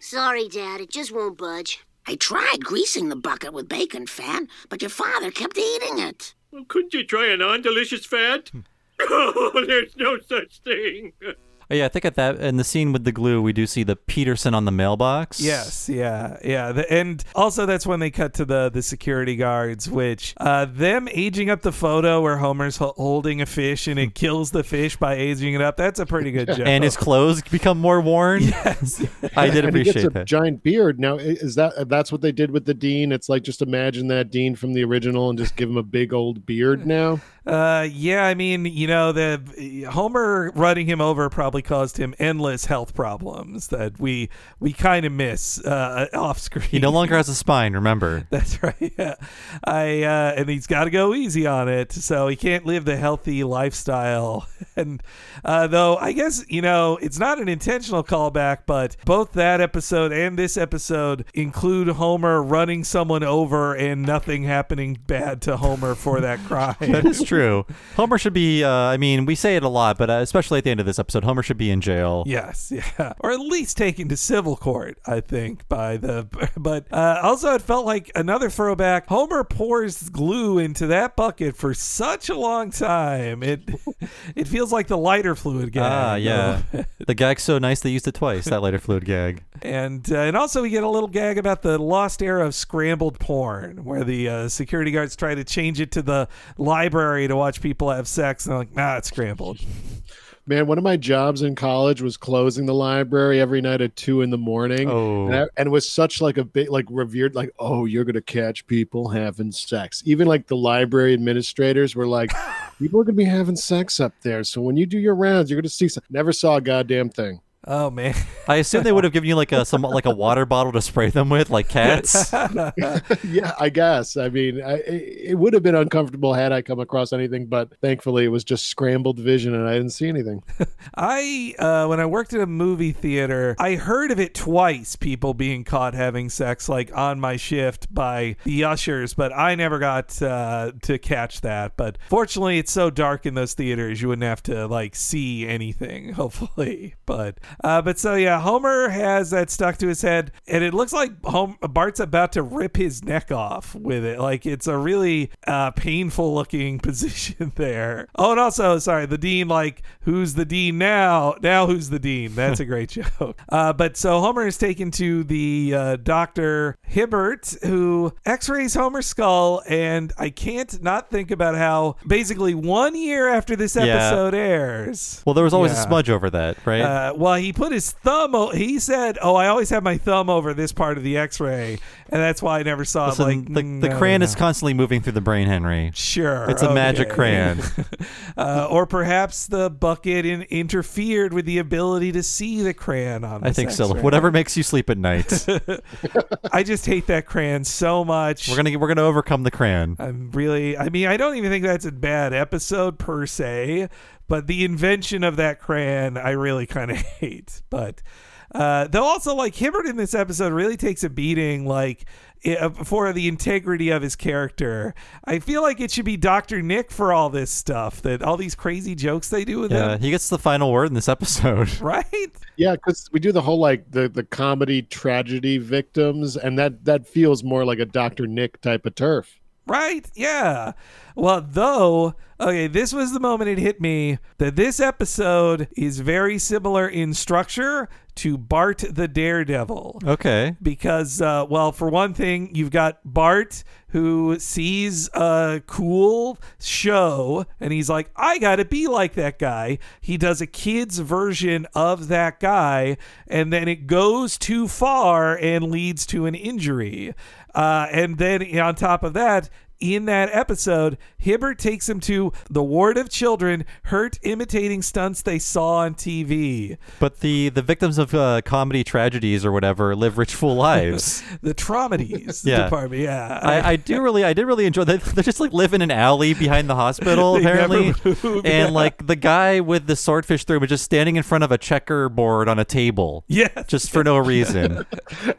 sorry, Dad. It just won't budge. I tried greasing the bucket with bacon fat, but your father kept eating it. Well, couldn't you try a non-delicious fat? Oh, there's no such thing. Oh, yeah, I think at that in the scene with the glue, we do see the Peterson on the mailbox. Yes, yeah, yeah, the, and also that's when they cut to the the security guards, which uh, them aging up the photo where Homer's holding a fish and it kills the fish by aging it up. That's a pretty good joke. And his clothes become more worn. Yes, I did appreciate that. And he gets a that. giant beard now. Is that that's what they did with the Dean? It's like just imagine that Dean from the original and just give him a big old beard now. Uh, yeah, I mean, you know, the Homer running him over probably caused him endless health problems that we we kind of miss uh, off screen. He no longer has a spine, remember? That's right. Yeah. I uh, and he's got to go easy on it, so he can't live the healthy lifestyle. And uh, though I guess you know it's not an intentional callback, but both that episode and this episode include Homer running someone over and nothing happening bad to Homer for that crime. That is true. Homer should be. Uh, I mean, we say it a lot, but uh, especially at the end of this episode, Homer should be in jail. Yes, yeah, or at least taken to civil court, I think. By the but uh, also, it felt like another throwback. Homer pours glue into that bucket for such a long time. It it feels like the lighter fluid gag. Ah, yeah, the gag's so nice they used it twice. That lighter fluid gag. And uh, and also we get a little gag about the lost era of scrambled porn, where the uh, security guards try to change it to the library to watch people have sex, and they're like, nah, it's scrambled. Man, one of my jobs in college was closing the library every night at two in the morning, oh. and, I, and was such like a big, like revered, like oh, you're gonna catch people having sex. Even like the library administrators were like, people are gonna be having sex up there, so when you do your rounds, you're gonna see some. Never saw a goddamn thing. Oh man! I assume they would have given you like a some like a water bottle to spray them with, like cats. Yeah, I guess. I mean, I, it would have been uncomfortable had I come across anything, but thankfully it was just scrambled vision, and I didn't see anything. I uh, when I worked at a movie theater, I heard of it twice. People being caught having sex, like on my shift by the ushers, but I never got uh, to catch that. But fortunately, it's so dark in those theaters, you wouldn't have to like see anything. Hopefully, but. Uh, but so yeah, Homer has that stuck to his head, and it looks like Hom- Bart's about to rip his neck off with it. Like it's a really uh, painful looking position there. Oh, and also, sorry, the Dean. Like, who's the Dean now? Now who's the Dean? That's a great joke. Uh, but so Homer is taken to the uh, Doctor Hibbert, who X-rays Homer's skull, and I can't not think about how basically one year after this episode yeah. airs. Well, there was always yeah. a smudge over that, right? Uh, well. He put his thumb o- he said oh I always have my thumb over this part of the x-ray, and that's why I never saw Listen, it like the, the no, crayon no. is constantly moving through the brain, Henry. Sure, it's a okay. magic crayon. uh, or perhaps the bucket in- interfered with the ability to see the crayon on this I think x-ray. So whatever makes you sleep at night. I just hate that crayon so much. We're gonna we're gonna overcome the crayon. I'm really I mean I don't even think that's a bad episode per se, but the invention of that crayon, I really kind of hate. But uh, though also, like, Hibbert in this episode really takes a beating, like, for the integrity of his character. I feel like it should be Doctor Nick for all this stuff, that all these crazy jokes they do with yeah, him. Yeah, he gets the final word in this episode. Right? Yeah, because we do the whole, like, the, the comedy tragedy victims, and that, that feels more like a Doctor Nick type of turf. right? Yeah. Well, though, okay, this was the moment it hit me that this episode is very similar in structure to Bart the Daredevil. Okay. Because, uh, well, for one thing, you've got Bart who sees a cool show and he's like, I gotta be like that guy. He does a kid's version of that guy, and then it goes too far and leads to an injury. Uh, and then on top of that, in that episode, Hibbert takes him to the ward of children hurt imitating stunts they saw on T V. But the, the victims of uh, comedy tragedies or whatever live rich fool lives. The traumedies yeah. department. Yeah, I, I do really, I did really enjoy that. They just like live in an alley behind the hospital apparently, and yeah. like the guy with the swordfish through was just standing in front of a checkerboard on a table. Yeah, just for no reason.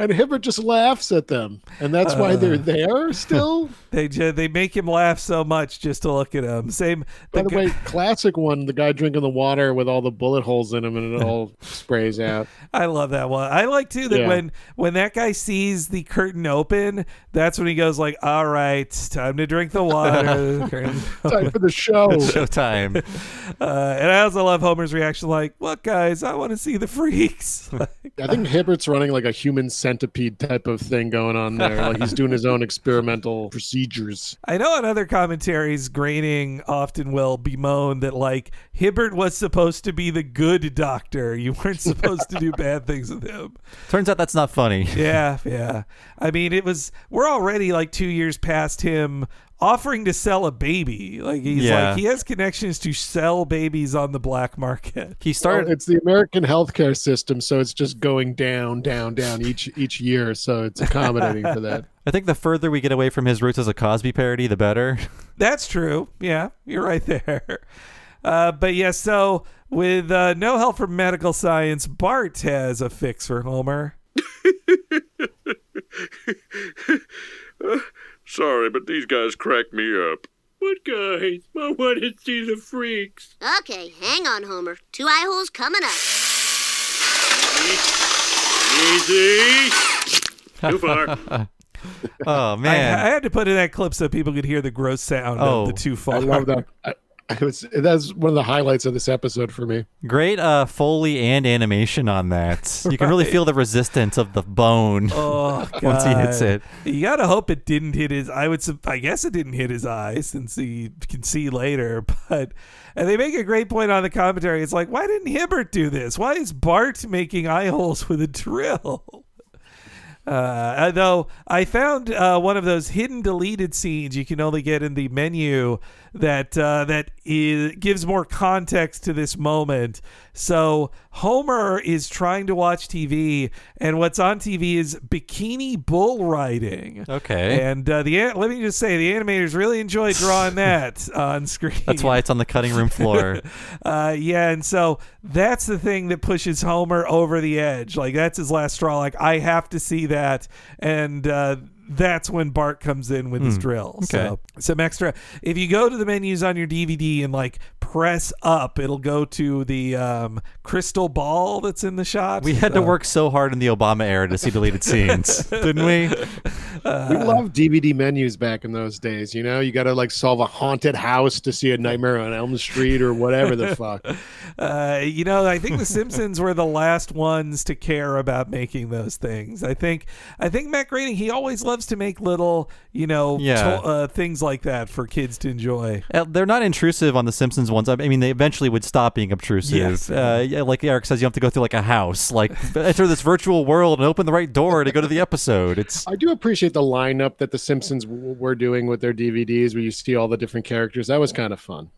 And Hibbert just laughs at them, and that's uh, why they're there still. They just. They make him laugh so much just to look at him. Same. The By the gu- way, classic one, the guy drinking the water with all the bullet holes in him and it all sprays out. I love that one. I like, too, that yeah. when, when that guy sees the curtain open, that's when he goes like, all right, time to drink the water. Time for the show. It's showtime. Uh, and I also love Homer's reaction like, what, guys? I want to see the freaks. Like, I think Hibbert's running like a human centipede type of thing going on there. Like he's doing his own experimental procedures. I know in other commentaries, Groening often will bemoan that, like, Hibbert was supposed to be the good doctor. You weren't supposed to do bad things with him. Turns out that's not funny. Yeah, yeah. I mean, it was, we're already like two years past him offering to sell a baby. Like he's yeah. like he has connections to sell babies on the black market. He started well, it's the American healthcare system, so it's just going down, down, down each each year. So it's accommodating for that. I think the further we get away from his roots as a Cosby parody, the better. That's true. Yeah, you're right there. Uh, but yeah, so with uh, no help from medical science, Bart has a fix for Homer. uh. Sorry, but these guys crack me up. What guys? I want to see the freaks. Okay, hang on, Homer. Two eye holes coming up. Easy. Too far. Oh, man. I, I had to put in that clip so people could hear the gross sound oh, of the too far. I love that. I- That's one of the highlights of this episode for me. Great uh, Foley and animation on that. You can right. really feel the resistance of the bone oh, once he hits it. You got to hope it didn't hit his I would. I guess it didn't hit his eye since he can see later. But and they make a great point on the commentary. It's like, why didn't Hibbert do this? Why is Bart making eye holes with a drill? Uh, though I found uh, one of those hidden deleted scenes you can only get in the menu that uh, that is, gives more context to this moment. So Homer is trying to watch T V, and what's on T V is bikini bull riding. Okay, and uh, the let me just say the animators really enjoyed drawing that on screen. That's why it's on the cutting room floor. uh, yeah, and so that's the thing that pushes Homer over the edge. Like that's his last straw. Like I have to see that. that and uh that's when Bart comes in with mm. his drill. Okay. So some extra, if you go to the menus on your D V D and like press up, it'll go to the um crystal ball that's in the shot. We had so. to work so hard in the Obama era to see deleted scenes, didn't we? Uh, we loved D V D menus back in those days. You know, you got to like solve a haunted house to see A Nightmare on Elm Street or whatever the fuck. Uh, you know, I think the Simpsons were the last ones to care about making those things. I think, I think Matt Groening, he always loves to make little, you know, yeah. to- uh, things like that for kids to enjoy. Uh, they're not intrusive on the Simpsons ones. I mean, they eventually would stop being obtrusive. Yes. Uh, yeah, like Eric says, you have to go through like a house, like enter this virtual world and open the right door to go to the episode. It's. I do appreciate the lineup that the Simpsons w- were doing with their D V Ds, where you see all the different characters. That was kind of fun.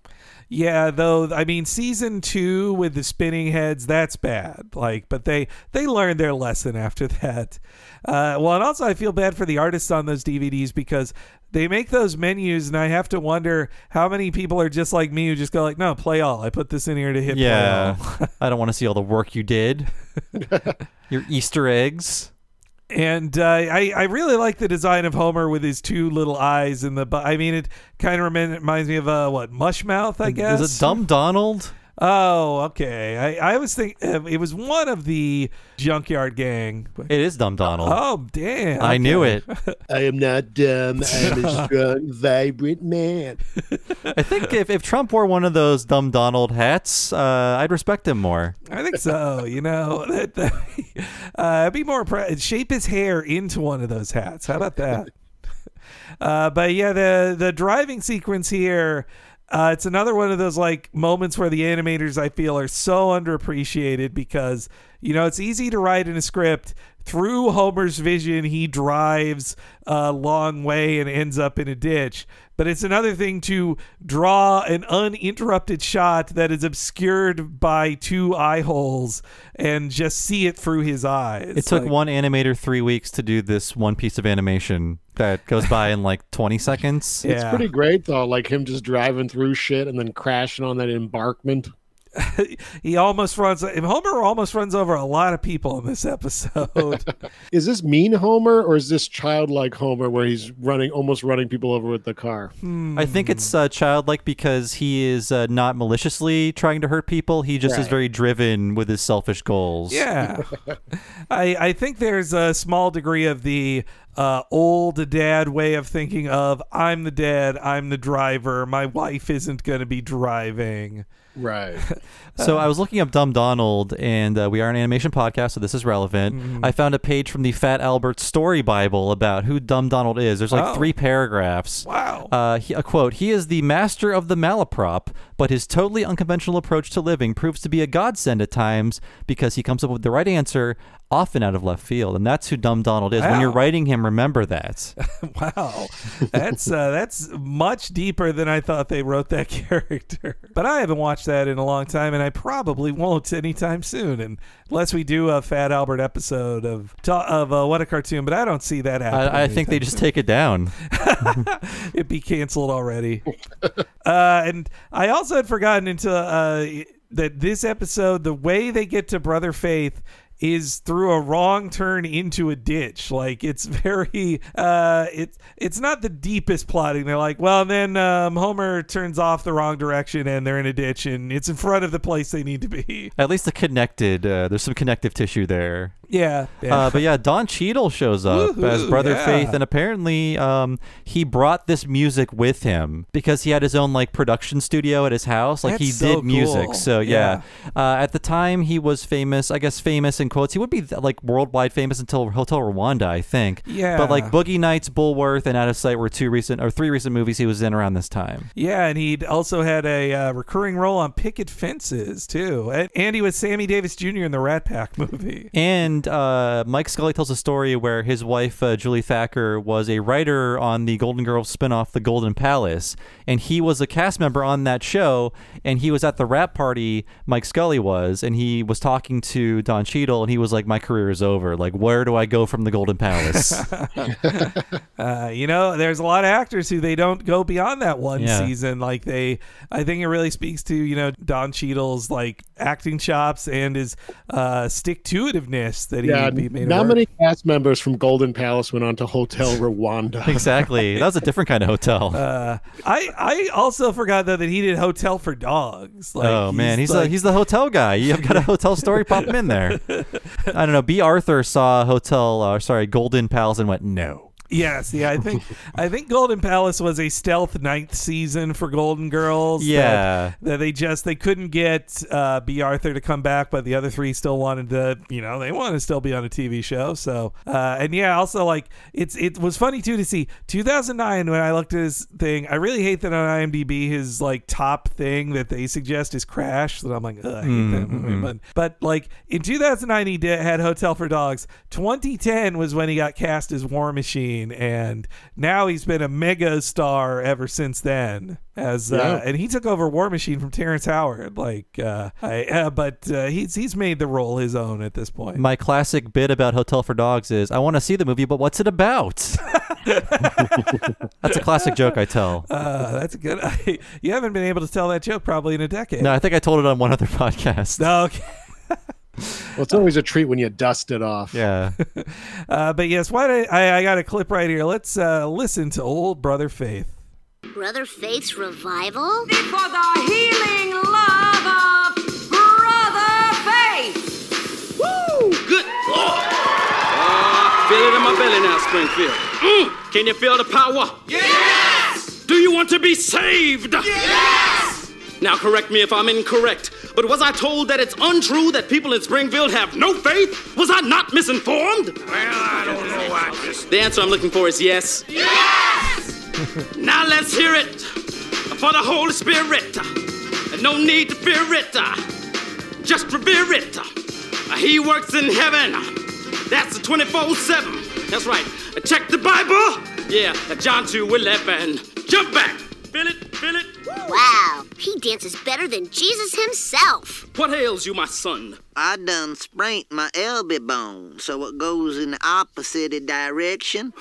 Yeah, though, I mean, season two with the spinning heads, that's bad. Like, but they they learned their lesson after that. Uh, well, and also I feel bad for the artists on those D V Ds because they make those menus, and I have to wonder how many people are just like me who just go like, no, play all. I put this in here to hit yeah, play all. I don't want to see all the work you did. Your Easter eggs. And uh, I, I really like the design of Homer with his two little eyes in the. Bu- I mean, it kind of rem- reminds me of uh, what Mushmouth, I guess. Is it Dumb Donald? Oh, okay. I, I was thinking uh, it was one of the Junkyard Gang. It is Dumb Donald. Oh, damn. I okay. knew it. I am not dumb. I'm a strong, vibrant man. I think if, if Trump wore one of those Dumb Donald hats, uh, I'd respect him more. I think so. You know, that, that, uh, be more impressed. Shape his hair into one of those hats. How about that? Uh, but yeah, the the driving sequence here. Uh, it's another one of those like moments where the animators, I feel, are so underappreciated because, you know, it's easy to write in a script through Homer's vision. He drives a long way and ends up in a ditch. But it's another thing to draw an uninterrupted shot that is obscured by two eye holes and just see it through his eyes. It took like, one animator three weeks to do this one piece of animation that goes by in like twenty seconds. It's yeah. pretty great, though, like him just driving through shit and then crashing on that embankment. He almost runs. Homer almost runs over a lot of people in this episode. Is this mean Homer or is this childlike Homer where he's running, almost running people over with the car? Hmm. I think it's uh, childlike because he is uh, not maliciously trying to hurt people. He just right. is very driven with his selfish goals. Yeah. I, I think there's a small degree of the uh, old dad way of thinking of I'm the dad, I'm the driver, my wife isn't going to be driving. Right. So I was looking up Dumb Donald, and uh, we are an animation podcast, so this is relevant. Mm-hmm. I found a page from the Fat Albert Story Bible about who Dumb Donald is. There's like oh. three paragraphs. Wow. Uh, he, a quote, "He is the master of the malaprop, but his totally unconventional approach to living proves to be a godsend at times because he comes up with the right answer, often out of left field." And that's who Dumb Donald is. Wow. When you're writing him, remember that. Wow. That's uh, that's much deeper than I thought they wrote that character. But I haven't watched that in a long time, and I probably won't anytime soon, and unless we do a Fat Albert episode of of uh, What a Cartoon, but I don't see that happening. I, I think they just soon. Take it down. It'd be canceled already. uh, and I also had forgotten until uh, that this episode, the way they get to Brother Faith is through a wrong turn into a ditch. Like it's very uh it's it's not the deepest plotting. They're like, well, then um Homer turns off the wrong direction and they're in a ditch and it's in front of the place they need to be. At least the connected uh, there's some connective tissue there. Yeah, yeah. Uh, but yeah, Don Cheadle shows up Woo-hoo, as Brother yeah. Faith, and apparently um, he brought this music with him because he had his own like production studio at his house. Like That's he so did cool. music. So yeah, yeah. Uh, at the time he was famous. I guess famous in quotes. He would be like worldwide famous until Hotel Rwanda, I think. Yeah. But like Boogie Nights, Bullworth, and Out of Sight were two recent or three recent movies he was in around this time. Yeah, and he also had a uh, recurring role on Picket Fences too, and he was Sammy Davis Junior in the Rat Pack movie. And And uh, Mike Scully tells a story where his wife, uh, Julie Thacker, was a writer on the Golden Girls spinoff, The Golden Palace. And he was a cast member on that show. And he was at the rap party, Mike Scully was. And he was talking to Don Cheadle. And he was like, my career is over. Like, where do I go from the Golden Palace? uh, you know, there's a lot of actors who they don't go beyond that one yeah. season. Like they, I think it really speaks to, you know, Don Cheadle's like acting chops and his uh, stick-to-itiveness. That he yeah, be made not many cast members from Golden Palace went on to Hotel Rwanda. Exactly. That was a different kind of hotel. Uh, I I also forgot though that he did Hotel for Dogs. Like, oh he's man, he's like... a, he's the hotel guy. You've got a hotel story, pop him in there. I don't know. B. Arthur saw Hotel, uh, sorry, Golden Palace, and went no. Yes, yeah, I think I think Golden Palace was a stealth ninth season for Golden Girls. Yeah, that, that they just they couldn't get uh, B. Arthur to come back, but the other three still wanted to, you know, they wanted to still be on a T V show. So uh, and yeah, also like it's it was funny too to see two thousand nine when I looked at his thing. I really hate that on IMDb his like top thing that they suggest is Crash. That I'm like, ugh, I hate mm-hmm. that movie. But, but like in two thousand nine he did, had Hotel for Dogs. twenty ten was when he got cast as War Machine. And now he's been a mega star ever since then. As uh, yeah. and he took over War Machine from Terrence Howard, like, uh, I, uh, but uh, he's he's made the role his own at this point. My classic bit about Hotel for Dogs is, I want to see the movie, but what's it about? That's a classic joke I tell. Uh, that's good. I, you haven't been able to tell that joke probably in a decade. No, I think I told it on one other podcast. Okay. Well, it's always a treat when you dust it off. Yeah. uh, but yes, why did I, I got a clip right here. Let's uh, listen to old Brother Faith. Brother Faith's revival? For the healing love of Brother Faith! Woo! Good Lord! Oh, I feel it in my belly now, Springfield. Mm. Can you feel the power? Yes! Do you want to be saved? Yes! Now correct me if I'm incorrect, but was I told that it's untrue that people in Springfield have no faith? Was I not misinformed? Well, I don't know why. The answer I'm looking for is yes. Yes! Now let's hear it for the Holy Spirit. No need to fear it, just revere it. He works in heaven. That's twenty-four seven. That's right. Check the Bible. Yeah, John two eleven. Jump back. Feel it, feel it. Wow, he dances better than Jesus himself. What ails you, my son? I done sprained my elbow bone, so it goes in the opposite direction.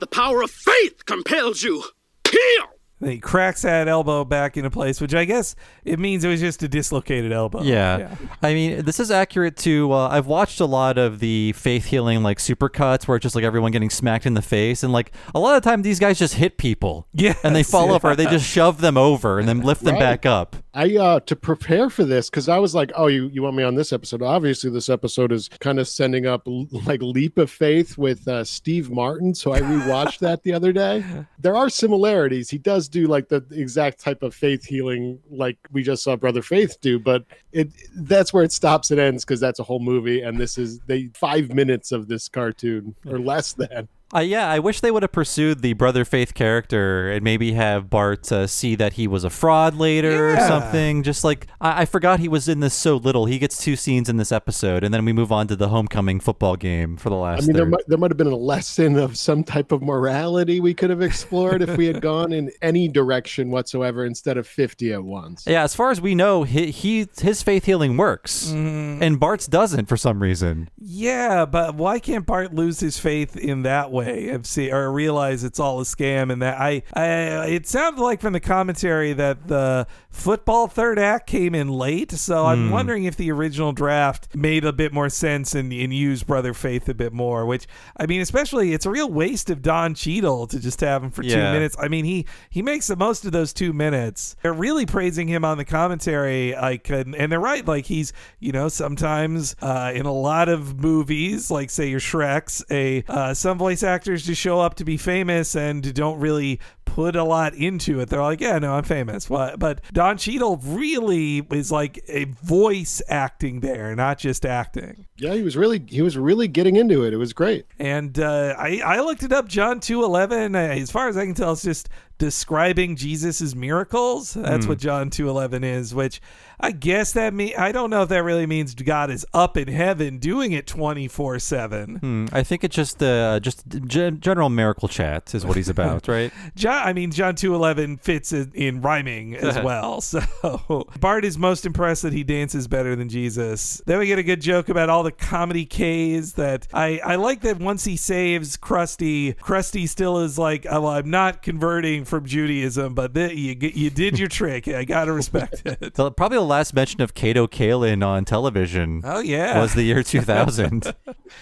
The power of faith compels you. Heal! And he cracks that elbow back into place, which I guess it means it was just a dislocated elbow. Yeah. yeah. I mean, this is accurate to, uh, I've watched a lot of the faith healing, like, supercuts where it's just, like, everyone getting smacked in the face. And, like, a lot of the time these guys just hit people. Yeah. And they fall yeah. over. They just shove them over and then lift them right. back up. I, uh, to prepare for this, because I was like, oh, you, you want me on this episode? Obviously, this episode is kind of sending up, like, Leap of Faith with uh, Steve Martin. So I rewatched that the other day. There are similarities. He does do like the exact type of faith healing like we just saw Brother Faith do, but it that's where it stops and ends because that's a whole movie, and this is the five minutes of this cartoon or less than. Uh, yeah, I wish they would have pursued the Brother Faith character and maybe have Bart uh, see that he was a fraud later yeah. or something. Just like, I-, I forgot he was in this so little. He gets two scenes in this episode, and then we move on to the homecoming football game for the last I mean, third. there might, there might have been a lesson of some type of morality we could have explored if we had gone in any direction whatsoever instead of fifty at once. Yeah, as far as we know, he, he his faith healing works, mm. and Bart's doesn't for some reason. Yeah, but why can't Bart lose his faith in that way? way of see or realize it's all a scam, and that I, I it sounded like from the commentary that the football third act came in late, so I'm mm. wondering if the original draft made a bit more sense and, and used Brother Faith a bit more, which I mean, especially it's a real waste of Don Cheadle to just have him for yeah. two minutes. I mean, he he makes the most of those two minutes. They're really praising him on the commentary, like, and, and they're right, like he's, you know, sometimes uh, in a lot of movies, like say your Shreks, a uh, some voice actors just show up to be famous and don't really put a lot into it. They're like, yeah, no, I'm famous. What? But Don Cheadle really is like a voice acting there, not just acting. Yeah, he was really he was really getting into it. It was great. And uh, I, I looked it up, John two eleven. As far as I can tell, it's just describing Jesus's miracles. That's mm. what John two eleven is, which I guess that mean I don't know if that really means God is up in heaven doing it twenty-four seven. Hmm. I think it's just uh, just gen- general miracle chat is what he's about, right? John, I mean, John two eleven fits in, in rhyming as well. So Bart is most impressed that he dances better than Jesus. Then we get a good joke about all the comedy K's that I, I like that once he saves Krusty, Krusty still is like, oh, well, I'm not converting from Judaism, but th- you you did your trick. I got to respect it. Probably last mention of Cato Kalin on television oh yeah was the year two thousand.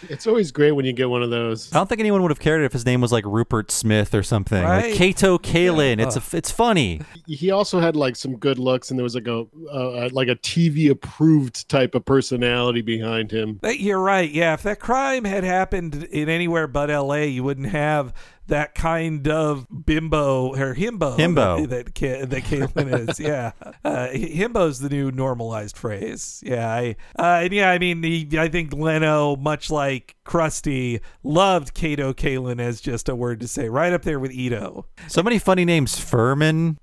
It's always great when you get one of those. I don't think anyone would have cared if his name was like Rupert Smith or something, right? Like Cato Kalin. Yeah. it's a, it's funny. He also had like some good looks, and there was like a uh, like a T V approved type of personality behind him. You're right. Yeah, if that crime had happened in anywhere but L A, you wouldn't have that kind of bimbo or himbo, himbo. that that, that Caitlin is. Yeah, uh, himbo's the new normalized phrase. Yeah, I uh, and yeah, I mean, he, I think Leno, much like Krusty, loved Cato Kalin as just a word to say, right up there with Ito. So many funny names. Furman,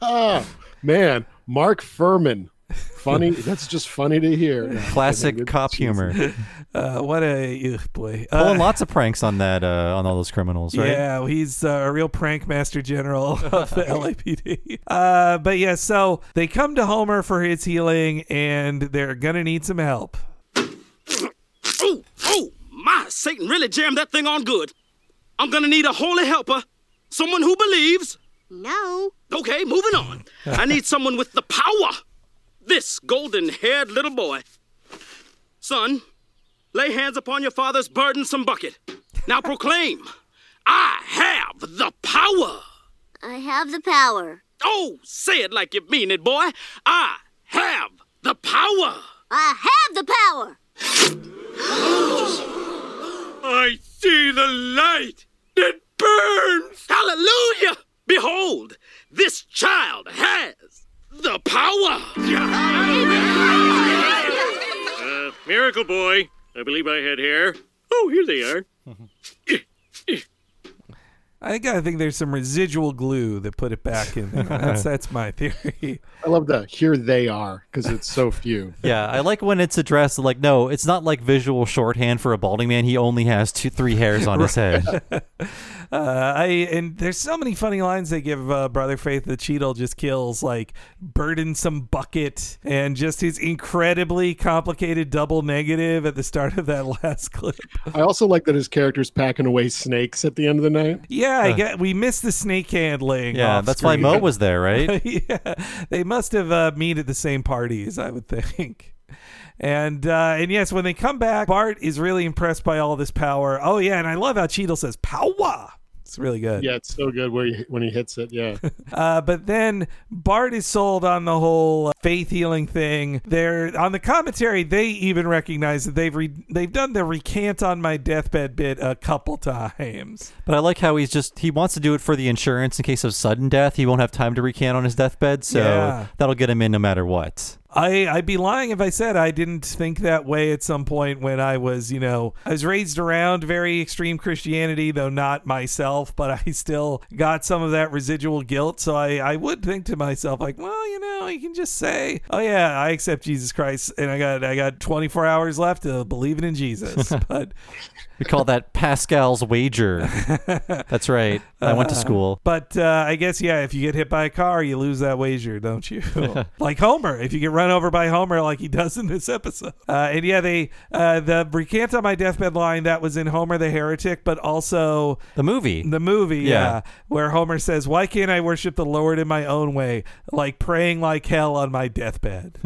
oh, man, Mark Furman. Funny. That's just funny to hear. Classic cop humor. Uh, what a ugh, boy. Uh, Pulling lots of pranks on that, uh, on all those criminals, right? Yeah, he's uh, a real prank master general of the L A P D. Uh, but yeah, so they come to Homer for his healing, and they're gonna need some help. Oh, oh, my! Satan really jammed that thing on good. I'm gonna need a holy helper, someone who believes. No. Okay, moving on. I need someone with the power. This golden-haired little boy. Son, lay hands upon your father's burdensome bucket. Now proclaim, I have the power. I have the power. Oh, say it like you mean it, boy. I have the power. I have the power. I see the light that burns. Hallelujah. Behold, this child has the power. Uh, miracle boy. I believe I had hair. Oh, here they are. I think I think there's some residual glue that put it back in. That's that's my theory. I love the here they are because it's so few. Yeah, I like when it's addressed like no, it's not like visual shorthand for a balding man. He only has two, three hairs on his head. uh, I and there's so many funny lines they give uh, Brother Faith the Cheadle just kills like burdensome bucket and just his incredibly complicated double negative at the start of that last clip. I also like that his character's packing away snakes at the end of the night. Yeah. Yeah, I get, we missed the snake handling. Yeah, that's screen. Why Mo was there, right? Yeah, they must have uh, met at the same parties, I would think. And uh, and yes, when they come back, Bart is really impressed by all this power. Oh yeah, and I love how Cheadle says "power." It's really good. Yeah, it's so good where he, when he hits it. Yeah. uh, but then Bart is sold on the whole faith healing thing. They're on the commentary. They even recognize that they've re- they've done the recant on my deathbed bit a couple times. But I like how he's just he wants to do it for the insurance in case of sudden death. He won't have time to recant on his deathbed, so yeah. That'll get him in no matter what. I, I'd be lying if I said I didn't think that way at some point when I was, you know, I was raised around very extreme Christianity, though not myself, but I still got some of that residual guilt. So I, I would think to myself, like, well, you know, you can just say, oh, yeah, I accept Jesus Christ. And I got I got twenty-four hours left of believing in Jesus. But we call that Pascal's wager. That's right. I went to school. Uh, but uh, I guess, yeah, if you get hit by a car, you lose that wager, don't you? Like Homer. If you get run over by Homer like he does in this episode. Uh, and yeah, they uh, the recant on my deathbed line, that was in Homer the Heretic, but also... The movie. The movie, yeah. yeah. Where Homer says, why can't I worship the Lord in my own way? Like praying like hell on my deathbed.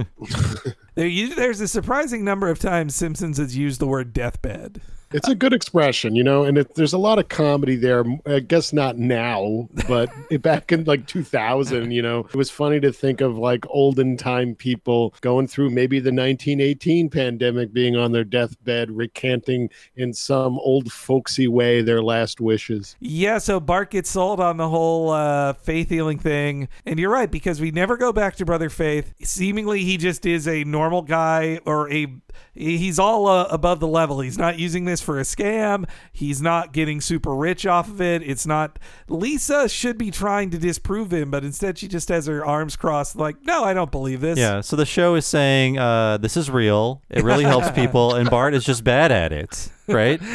There, you, there's a surprising number of times Simpsons has used the word deathbed. It's a good expression, you know, and it, there's a lot of comedy there. I guess not now, but it, back in like two thousand, you know, it was funny to think of like olden time people going through maybe the nineteen eighteen pandemic, being on their deathbed, recanting in some old folksy way their last wishes. Yeah, so Bart gets sold on the whole uh, faith healing thing. And you're right, because we never go back to Brother Faith. Seemingly, he just is a normal guy or a... He's all uh, above the level. He's not using this for a scam. He's not getting super rich off of it. It's not. Lisa should be trying to disprove him, but instead she just has her arms crossed like, no, I don't believe this. Yeah, so the show is saying uh, this is real. It really helps people, and Bart is just bad at it. Right? Uh,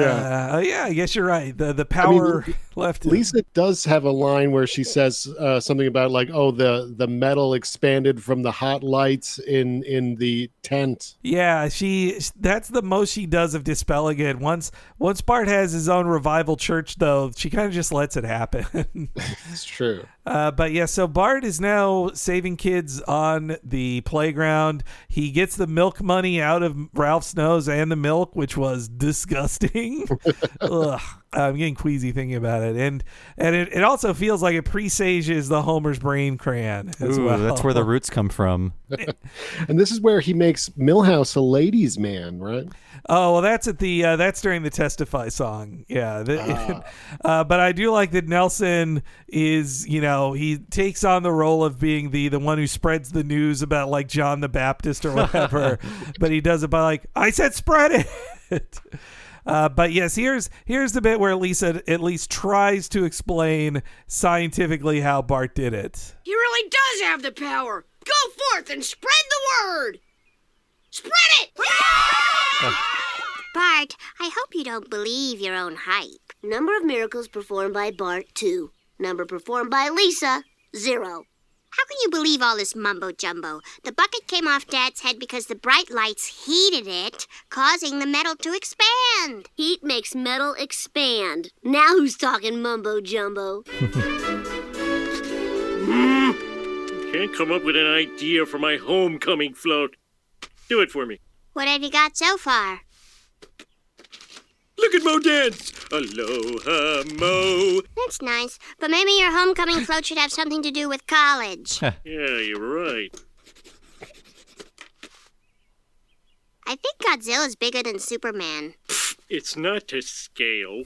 yeah. yeah, I guess you're right. The the power I mean, left. Lisa it. does have a line where she says uh, something about like, oh, the, the metal expanded from the hot lights in, in the tent. Yeah, she that's the most she does of dispelling it. Once once Bart has his own revival church, though, she kind of just lets it happen. It's true. Uh, but yeah, so Bart is now saving kids on the playground. He gets the milk money out of Ralph's nose and the milk, which was disgusting. Ugh. I'm getting queasy thinking about it. And and it, it also feels like it presages the Homer's brain crayon as Ooh, well. That's where the roots come from. And this is where he makes Milhouse a ladies' man, right? Oh, well, that's at the uh, that's during the Testify song. Yeah. The, ah. uh, but I do like that Nelson is, you know, he takes on the role of being the, the one who spreads the news about like John the Baptist or whatever. But he does it by like, I said spread it. Uh, but yes, here's here's the bit where Lisa at least tries to explain scientifically how Bart did it. He really does have the power. Go forth and spread the word. Spread it! Yeah! Bart, I hope you don't believe your own hype. Number of miracles performed by Bart, two. Number performed by Lisa, zero. How can you believe all this mumbo-jumbo? The bucket came off Dad's head because the bright lights heated it, causing the metal to expand. Heat makes metal expand. Now who's talking mumbo-jumbo? mm, can't come up with an idea for my homecoming float. Do it for me. What have you got so far? Look at Mo dance. Aloha, Mo. That's nice, but maybe your homecoming float should have something to do with college. Yeah, you're right. I think Godzilla's bigger than Superman. It's not to scale.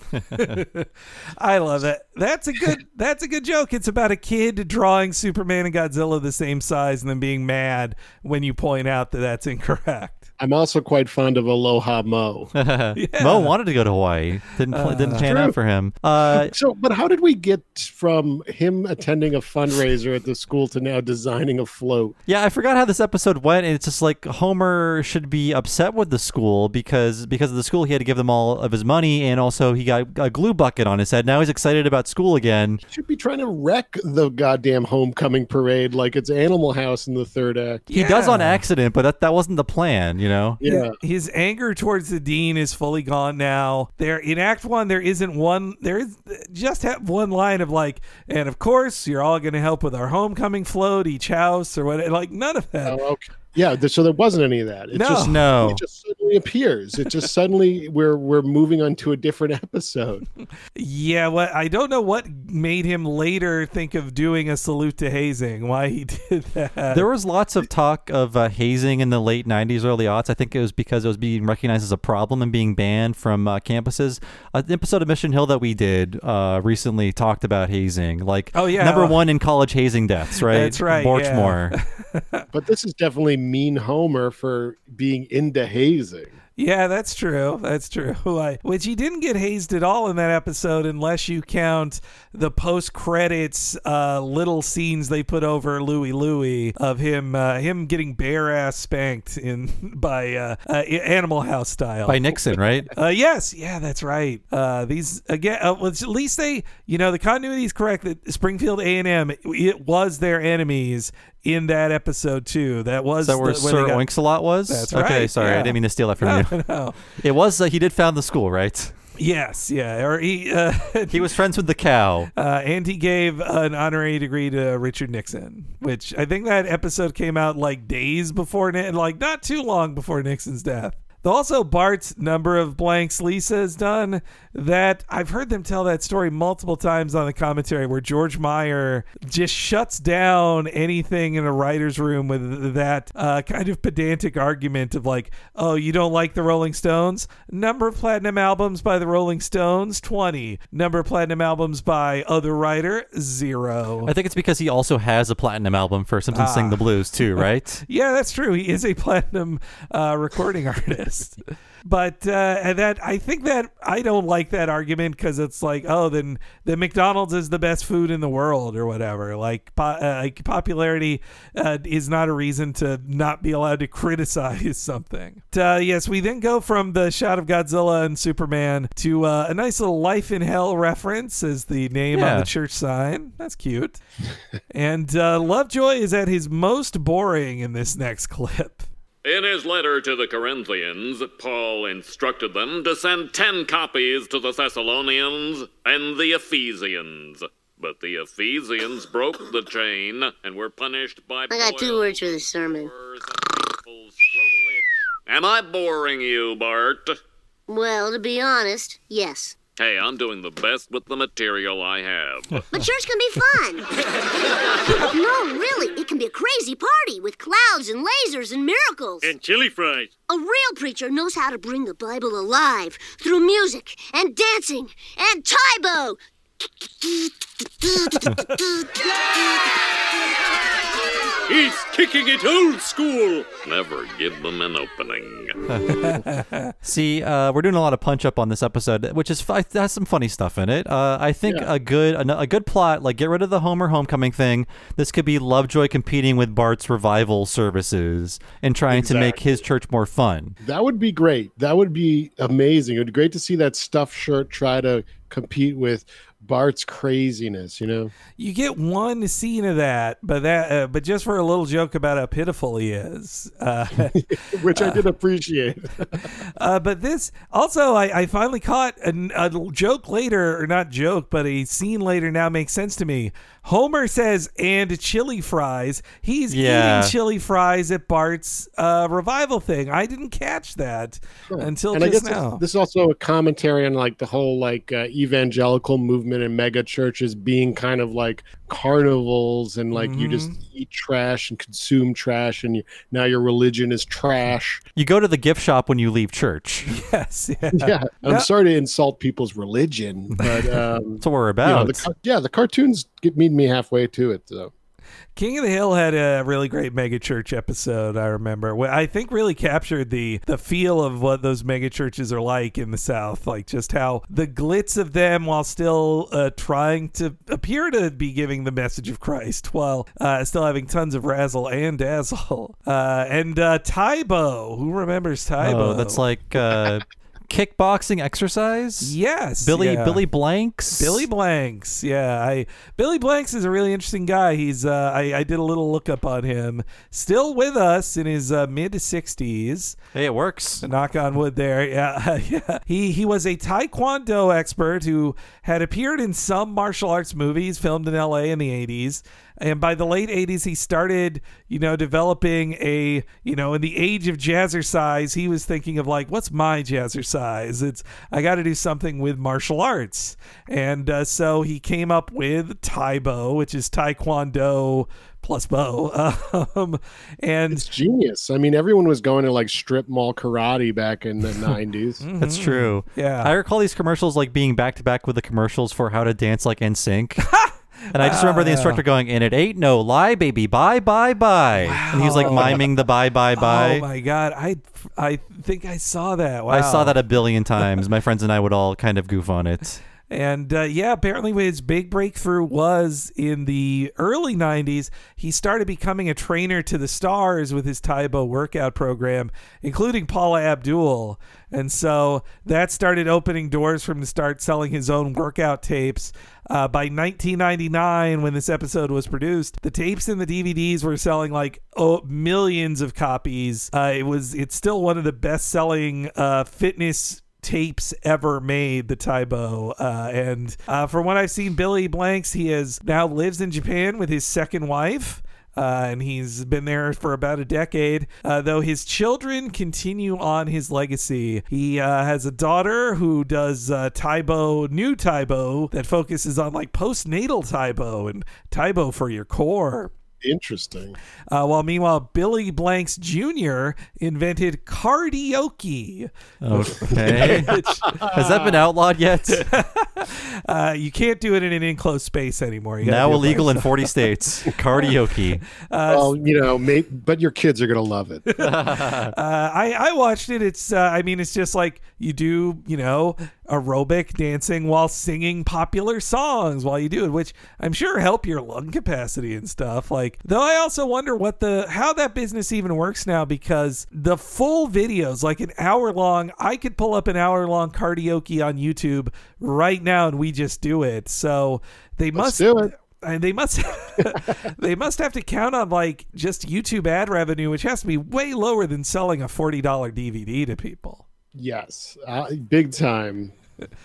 I love it. That's a good that's a good joke. It's about a kid drawing Superman and Godzilla the same size and then being mad when you point out that that's incorrect. I'm also quite fond of Aloha Mo. Yeah. Mo wanted to go to Hawaii. Didn't uh, didn't pan true. out for him. Uh, so, but how did we get from him attending a fundraiser at the school to now designing a float? Yeah, I forgot how this episode went. And it's just like Homer should be upset with the school because because of the school he had to give them all of his money, and also he got a glue bucket on his head. Now he's excited about school again. He should be trying to wreck the goddamn homecoming parade like it's Animal House in the third act. He yeah. does on accident, but that, that wasn't the plan, you know? Know? Yeah. His anger towards the dean is fully gone now. There in Act One, there isn't one. There is just have one line of like, and of course, you're all going to help with our homecoming float, each house or whatever. Like none of that. Oh, okay. Yeah, so there wasn't any of that. It no. just no. It just suddenly appears. It just suddenly we're we're moving on to a different episode. Yeah, well, I don't know what made him later think of doing a salute to hazing. Why he did that? There was lots of talk of uh, hazing in the late nineties, early aughts. I think it was because it was being recognized as a problem and being banned from uh, campuses. Uh, the episode of Mission Hill that we did uh, recently talked about hazing. Like, oh, yeah. number one in college hazing deaths, right? That's right. Borchmore. Yeah. But this is definitely mean Homer for being into hazing. Yeah, that's true. That's true. I, which he didn't get hazed at all in that episode, unless you count the post-credits uh, little scenes they put over Louie Louie of him uh, him getting bare-ass spanked in by uh, uh, Animal House style. By Nixon, right? uh, yes. Yeah, that's right. Uh, these again. Uh, at least they, you know, the continuity is correct that Springfield A and M, it, it was their enemies in that episode too. That was that where the, Sir got, Oinks-a-Lot was? That's right. Okay, sorry. Yeah. I didn't mean to steal that from you. No, no. It was uh, he did found the school, right? Yes, yeah. Or he uh, he was friends with the cow, uh, and he gave an honorary degree to Richard Nixon, which I think that episode came out like days before, like not too long before Nixon's death. Also, Bart's number of blanks Lisa's done, that I've heard them tell that story multiple times on the commentary, where George Meyer just shuts down anything in a writer's room with that uh, kind of pedantic argument of like, oh, you don't like the Rolling Stones? Number of platinum albums by the Rolling Stones, twenty. Number of platinum albums by other writer, zero. I think it's because he also has a platinum album for Simpsons ah. Sing the Blues too, right? Yeah, that's true. He is a platinum uh, recording artist. But uh, that I think that I don't like that argument because it's like, oh, then the McDonald's is the best food in the world or whatever. Like, po- uh, like popularity uh, is not a reason to not be allowed to criticize something. But, uh, yes, we then go from the shot of Godzilla and Superman to uh, a nice little Life in Hell reference as the name yeah. on the church sign. That's cute. And uh, Lovejoy is at his most boring in this next clip. In his letter to the Corinthians, Paul instructed them to send ten copies to the Thessalonians and the Ephesians. But the Ephesians broke the chain and were punished by... I got two words for this sermon. Am I boring you, Bart? Well, to be honest, yes. Hey, I'm doing the best with the material I have. But church can be fun. No, really, it can be a crazy party with clouds and lasers and miracles. And chili fries. A real preacher knows how to bring the Bible alive through music and dancing and Taibo. He's kicking it old school. Never give them an opening. See, uh, we're doing a lot of punch up on this episode, which is f- has some funny stuff in it. Uh, I think yeah. a good a, a good plot, like get rid of the Homer homecoming thing. This could be Lovejoy competing with Bart's revival services and trying exactly. to make his church more fun. That would be great. That would be amazing. It would be great to see that stuffed shirt try to compete with Bart's craziness, you know. You get one scene of that, but that, uh, but just for a little joke about how pitiful he is, uh, which I did uh, appreciate. uh, but this also, I, I finally caught a, a joke later, or not joke, but a scene later now makes sense to me. Homer says, "And chili fries." He's yeah. eating chili fries at Bart's uh, revival thing. I didn't catch that sure. until and just I guess now. This, this is also a commentary on like the whole like uh, evangelical movement and mega churches being kind of like carnivals, and like mm-hmm. you just eat trash and consume trash, and you, now your religion is trash. You go to the gift shop when you leave church. Yes. Yeah. yeah. I'm no. sorry to insult people's religion, but um, that's what we're about. You know, the, yeah, the cartoons get meet me halfway to it, though. King of the Hill had a really great megachurch episode, I remember. I think really captured the the feel of what those megachurches are like in the South, like just how the glitz of them while still uh, trying to appear to be giving the message of Christ while uh, still having tons of razzle and dazzle. Uh, and uh, Tybo, who remembers Tybo? Oh, that's like... Uh... kickboxing exercise. Yes. Billy yeah. Billy Blanks. Billy Blanks. Yeah. I Billy Blanks is a really interesting guy. He's uh I, I did a little lookup on him. Still with us in his uh, mid sixties. Hey, it works. Knock on wood there. Yeah. yeah. He he was a Taekwondo expert who had appeared in some martial arts movies filmed in L A in the eighties. And by the late eighties, he started, you know, developing a, you know, in the age of jazzercise, he was thinking of like, what's my jazzercise? It's, I got to do something with martial arts. And uh, so he came up with Taibo, which is Taekwondo plus bow. Um, and it's genius. I mean, everyone was going to like strip mall karate back in the nineties. Mm-hmm. That's true. Yeah. I recall these commercials like being back to back with the commercials for how to dance like N Sync. And I just remember uh, the instructor going, "And it ain't no lie, baby. Bye, bye, bye." Wow. And he's like miming the bye, bye, bye. Oh my God. I, I think I saw that. Wow. I saw that a billion times. My friends and I would all kind of goof on it. And uh, yeah, apparently his big breakthrough was in the early nineties. He started becoming a trainer to the stars with his Taibo workout program, including Paula Abdul. And so that started opening doors for him to start selling his own workout tapes. Uh, by nineteen ninety-nine, when this episode was produced, the tapes and the D V Ds were selling like oh, millions of copies. Uh, it was it's still one of the best-selling uh, fitness tapes ever made, the Taibo. Uh, and uh, from what I've seen, Billy Blanks, he is now lives in Japan with his second wife. Uh, and he's been there for about a decade, uh, though his children continue on his legacy. He uh, has a daughter who does uh, Taibo, new Taibo, that focuses on like postnatal Taibo and Taibo for your core. Interesting. Uh, while meanwhile, Billy Blanks Junior invented karaoke. Okay. Which, has that been outlawed yet? uh, you can't do it in an enclosed space anymore. You now illegal in forty states. Karaoke. Uh, well, you know, mate, but your kids are gonna love it. uh, I I watched it. It's uh, I mean, it's just like you do, you know, aerobic dancing while singing popular songs while you do it, which I'm sure help your lung capacity and stuff. Like, though I also wonder what the how that business even works now, because the full videos, like an hour long, I could pull up an hour long karaoke on YouTube right now and we just do it. So they Let's must do it. And they must they must have to count on like just YouTube ad revenue, which has to be way lower than selling a forty dollar D V D to people. Yes, uh, big time.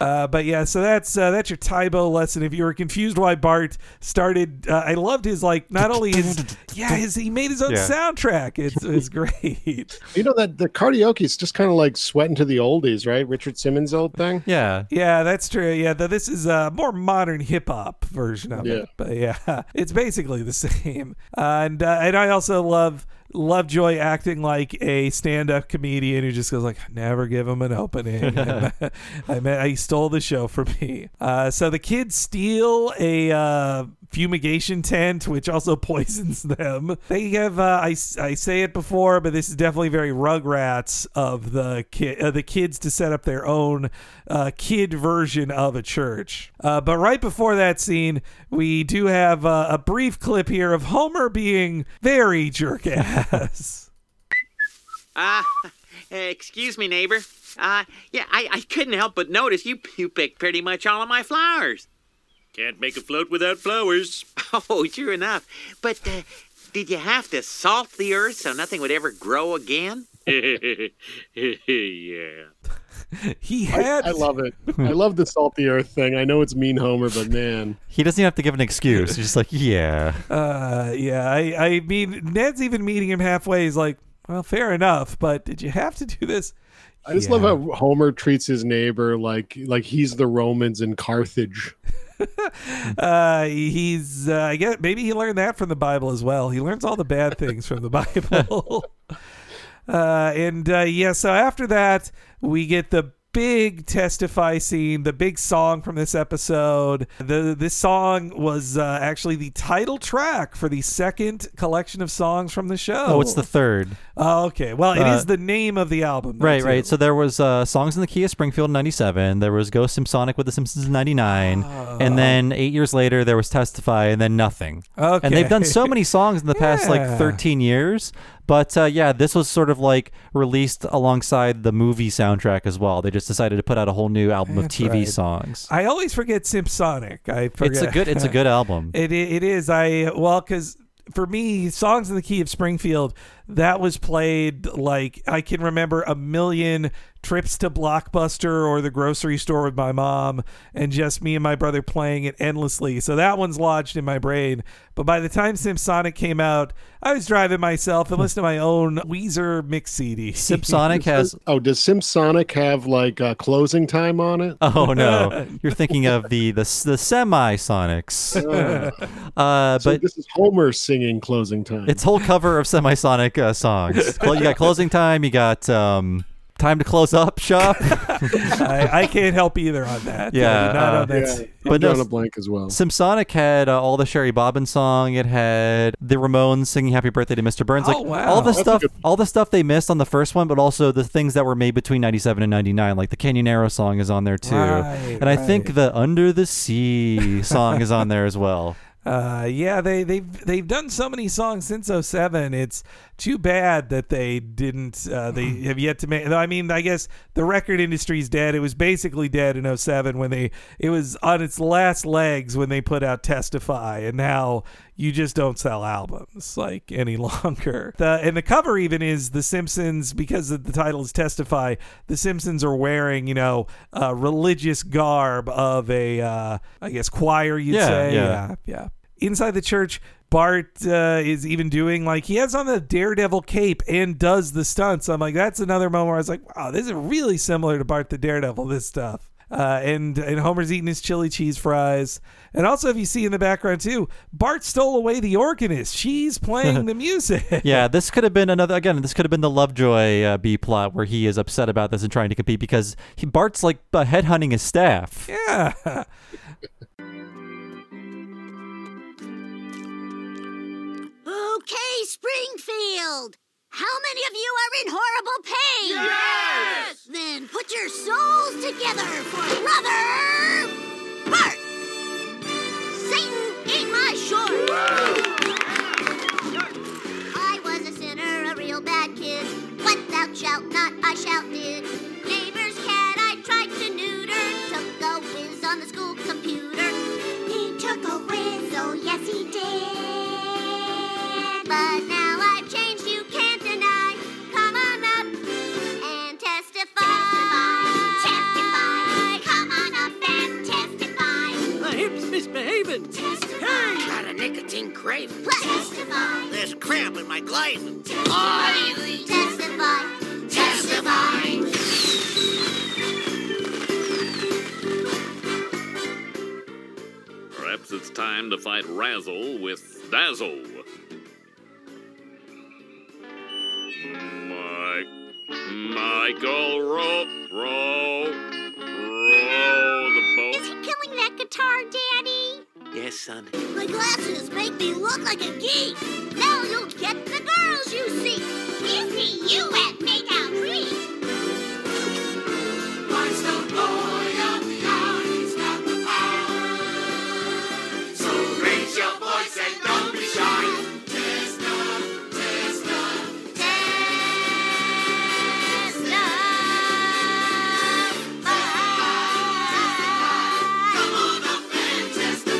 Uh, but yeah, so that's uh, that's your Taibo lesson. If you were confused why Bart started, uh, I loved his like not only his yeah his he made his own yeah. soundtrack. It's it's great. You know that the karaoke is just kind of like sweating to the oldies, right? Richard Simmons' old thing. Yeah, yeah, that's true. Yeah, though this is a more modern hip hop version of yeah. it. But yeah, it's basically the same. Uh, and uh, and I also love. Lovejoy acting like a stand-up comedian who just goes like, never give him an opening. I mean, I stole the show from me. Uh, so the kids steal a uh, fumigation tent, which also poisons them. They have, uh, I, I say it before, but this is definitely very Rugrats of the, ki- uh, the kids to set up their own uh, kid version of a church. Uh, but right before that scene, we do have uh, a brief clip here of Homer being very jerk-ass. Ah, uh, excuse me, neighbor. Uh, yeah, I, I couldn't help but notice you, you picked pretty much all of my flowers. Can't make a float without flowers. Oh, sure enough. But uh, did you have to salt the earth so nothing would ever grow again? Yeah. He had. I, I love it. I love the salt the earth thing. I know it's mean Homer, but man, he doesn't even have to give an excuse. He's just like, yeah, uh, yeah. I, I mean, Ned's even meeting him halfway. He's like, well, fair enough, but did you have to do this? I just yeah. love how Homer treats his neighbor like like he's the Romans in Carthage. uh, he's. Uh, I guess maybe he learned that from the Bible as well. He learns all the bad things from the Bible. Uh, and uh, yeah, so after that, we get the big testify scene, the big song from this episode. The This song was uh, actually the title track for the second collection of songs from the show. Oh, it's the third. Oh, okay. Well, it uh, is the name of the album. Right, too. Right. So there was uh, Songs in the Key of Springfield in ninety-seven. There was Go Simpsonic with the Simpsons in ninety-nine. Oh. And then eight years later, there was Testify and then nothing. Okay. And they've done so many songs in the past yeah. like thirteen years. But uh, yeah, this was sort of like released alongside the movie soundtrack as well. They just decided to put out a whole new album That's of T V right. songs. I always forget Simpsonic. I forget. It's a good. It's a good album. it it is. I well, because for me, Songs in the Key of Springfield, that was played like I can remember a million trips to Blockbuster or the grocery store with my mom, and just me and my brother playing it endlessly. So that one's lodged in my brain. But by the time Simpsonic came out, I was driving myself and listening to my own Weezer mix C D. Simpsonic has... Oh, does Simpsonic have like uh, closing time on it? Oh, no. You're thinking of the the, the Semi-Sonics. Uh, uh, so but this is Homer singing Closing Time. It's whole cover of Semi-Sonic uh, songs. You got Closing Time, you got... Um, Time to Close Up Shop. I, I can't help either on that. Yeah. Uh, not on that. Yeah. But no, a blank as well. Simpsonic had uh, all the Sherry Bobbin song. It had the Ramones singing Happy Birthday to Mister Burns. Like, oh, wow. All the That's stuff good... all the stuff they missed on the first one, but also the things that were made between ninety-seven and ninety-nine. Like the Canyonero song is on there too. Right, and right. I think the Under the Sea song is on there as well. Uh, yeah, they, they've they've done so many songs since oh seven. It's too bad that they didn't, uh, they have yet to make, I mean, I guess the record industry's dead. It was basically dead in oh seven when they, it was on its last legs when they put out Testify, and now you just don't sell albums like any longer. The, and the cover even is The Simpsons, because the title is Testify, The Simpsons are wearing, you know, a religious garb of a, uh, I guess, choir, you'd yeah, say. Yeah, yeah, yeah. Inside the church, Bart uh, is even doing, like, he has on the Daredevil cape and does the stunts. I'm like, that's another moment where I was like, wow, this is really similar to Bart the Daredevil, this stuff. Uh, and, and Homer's eating his chili cheese fries. And also, if you see in the background, too, Bart stole away the organist. She's playing the music. Yeah, this could have been another, again, this could have been the Lovejoy uh, B-plot where he is upset about this and trying to compete because he, Bart's, like, uh, headhunting his staff. Yeah. Okay, Springfield, how many of you are in horrible pain? Yes! Then put your souls together for Brother Bart! Satan ate my shorts! I was a sinner, a real bad kid. What thou shalt not, I shall did. Neighbor's cat I tried to neuter. Took a whiz on the school computer. He took a whiz, oh yes he did. But now I've changed, you can't deny. Come on up and testify. Testify. Come on up and testify. My hip's misbehaving. Testify. Hey. Got a nicotine craving. Testify. There's cramp in my gliding. Testify. Testify. Testify. Testify. Perhaps it's time to fight Razzle with Dazzle. Mike, Michael, row, row, row the boat. Is he killing that guitar, Daddy? Yes, son. My glasses make me look like a geek. Now you'll get the girls you seek. Disney, you at Makeout Creek. Life's the boy of the hour, he's got the power. So raise your voice and don't be shy. Testify. Come on up and testify.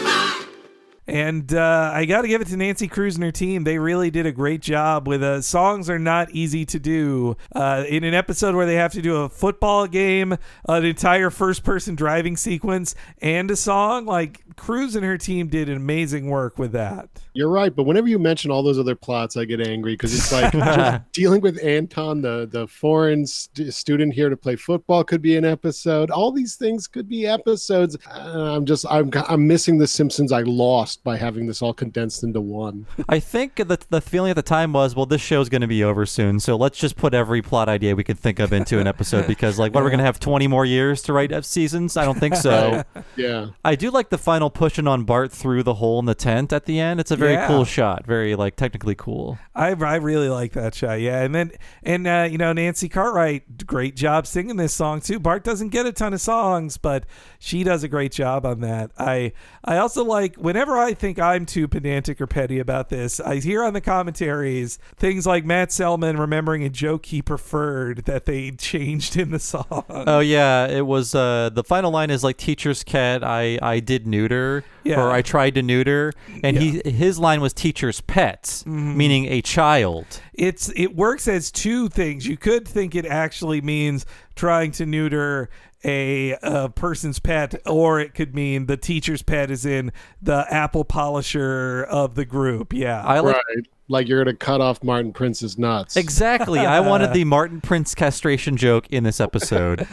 And uh, I got to give it to Nancy Kruse and her team. They really did a great job with uh, songs are not easy to do. Uh, in an episode where they have to do a football game, an entire first-person driving sequence, and a song, like Kruse and her team did amazing work with that. You're right, but whenever you mention all those other plots, I get angry because it's like just dealing with Anton, the, the foreign st- student here to play football, could be an episode. All these things could be episodes. Uh, I'm just, I'm, I'm missing The Simpsons. I lost by having this all condensed into one. I think the the feeling at the time was, well, this show's going to be over soon, so let's just put every plot idea we could think of into an episode, because like, what, we're going to have twenty more years to write seasons? I don't think so. Yeah. I do like the final pushing on Bart through the hole in the tent at the end. It's a very yeah. cool shot. Very like technically cool. I I really like that shot. Yeah. And then, and uh, you know, Nancy Cartwright, great job singing this song too. Bart doesn't get a ton of songs, but she does a great job on that. I I also like, whenever I I think I'm too pedantic or petty about this, I hear on the commentaries things like Matt Selman remembering a joke he preferred that they changed in the song. Oh yeah, it was uh, the final line is like, "Teacher's cat, I I did neuter," yeah. or "I tried to neuter," and yeah. he his line was "Teacher's pets," mm. meaning a child. It's it works as two things. You could think it actually means trying to neuter a, a person's pet, or it could mean the teacher's pet is in the apple polisher of the group. Yeah. I like, right. Like you're going to cut off Martin Prince's nuts. Exactly. I wanted the Martin Prince castration joke in this episode.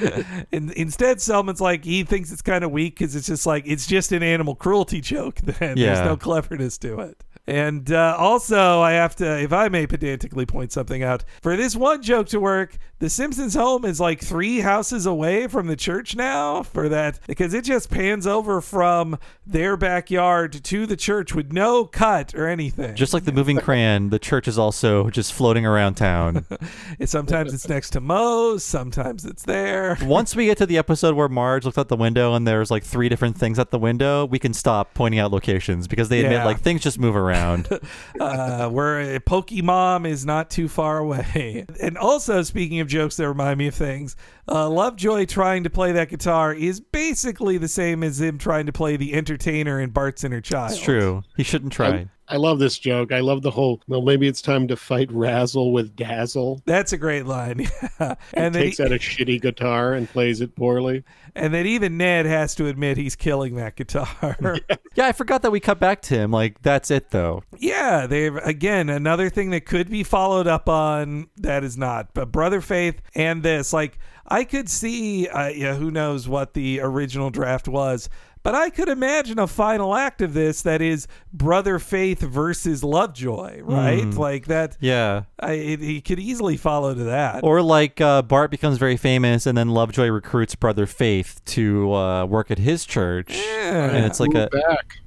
And instead, Selman's like, he thinks it's kind of weak because it's just like, it's just an animal cruelty joke. Then yeah. There's no cleverness to it. And uh, also, I have to, if I may pedantically point something out, for this one joke to work, The Simpsons' home is like three houses away from the church now for that, because it just pans over from their backyard to the church with no cut or anything. Just like the moving crayon, the church is also just floating around town. Sometimes it's next to Moe's, sometimes it's there. Once we get to the episode where Marge looks out the window and there's like three different things at the window, we can stop pointing out locations, because they admit yeah. like things just move around. uh, where Pokemon is not too far away. And also, speaking of jokes that remind me of things, uh, Lovejoy trying to play that guitar is basically the same as him trying to play the entertainer in Bart's Inner Child. It's true. He shouldn't try. I'm- I love this joke. I love the whole, well, maybe it's time to fight Razzle with Dazzle. That's a great line. Yeah. And he takes he, out a shitty guitar and plays it poorly. And then even Ned has to admit he's killing that guitar. Yeah. yeah, I forgot that we cut back to him. Like, that's it, though. Yeah, they've, again, another thing that could be followed up on that is not. But Brother Faith and this, like, I could see, uh, yeah, who knows what the original draft was. But I could imagine a final act of this that is Brother Faith versus Lovejoy, right? Mm. Like that. Yeah. I, it, it could easily follow to that. Or like uh, Bart becomes very famous and then Lovejoy recruits Brother Faith to uh, work at his church. Yeah. And it's like Move a... back.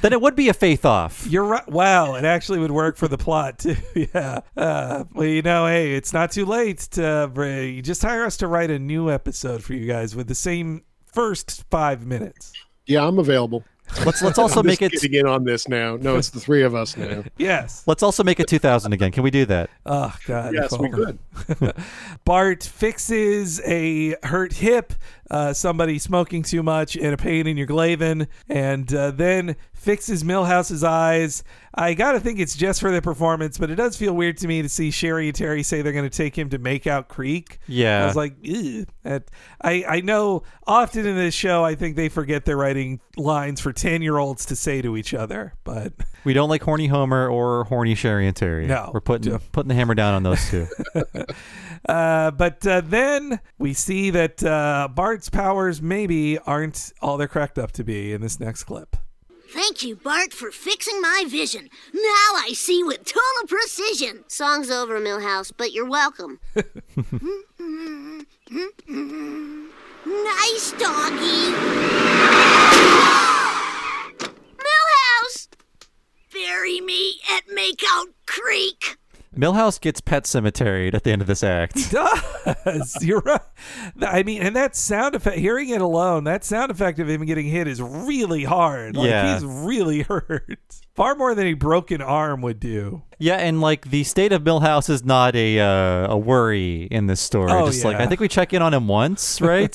Then it would be a Faith Off. You're right. Wow, it actually would work for the plot too. Yeah. Uh, well, you know, hey, it's not too late to uh, just hire us to write a new episode for you guys with the same... first five minutes. Yeah, I'm available. Let's let's also I'm make just it getting in on this now. No, it's the three of us now. Yes. Let's also make it two thousand again. Can we do that? Oh God. Yes, we could. Bart fixes a hurt hip, uh, somebody smoking too much, and a pain in your glavin, and uh, then fixes Milhouse's eyes. I gotta think it's just for the performance, but it does feel weird to me to see Sherry and Terry say they're gonna take him to Makeout Creek. Yeah, I was like, ew. That, I I know often in this show, I think they forget they're writing lines for ten-year-olds to say to each other, but we don't like horny Homer or horny Sherry and Terry. No, we're putting no. putting the hammer down on those two. uh, but uh, then we see that uh, Bart's powers maybe aren't all they're cracked up to be in this next clip. Thank you, Bart, for fixing my vision. Now I see with total precision. Song's over, Milhouse, but you're welcome. Mm-hmm, mm-hmm. Nice doggy. Milhouse, bury me at Makeout Creek. Milhouse gets pet cemeteried at the end of this act. He does. You're right. I mean, and that sound effect, hearing it alone, that sound effect of him getting hit is really hard. Like, yeah. He's really hurt. Far more than a broken arm would do. Yeah, and like the state of Milhouse is not a uh, a worry in this story. Oh, Just yeah. like I think we check in on him once, right?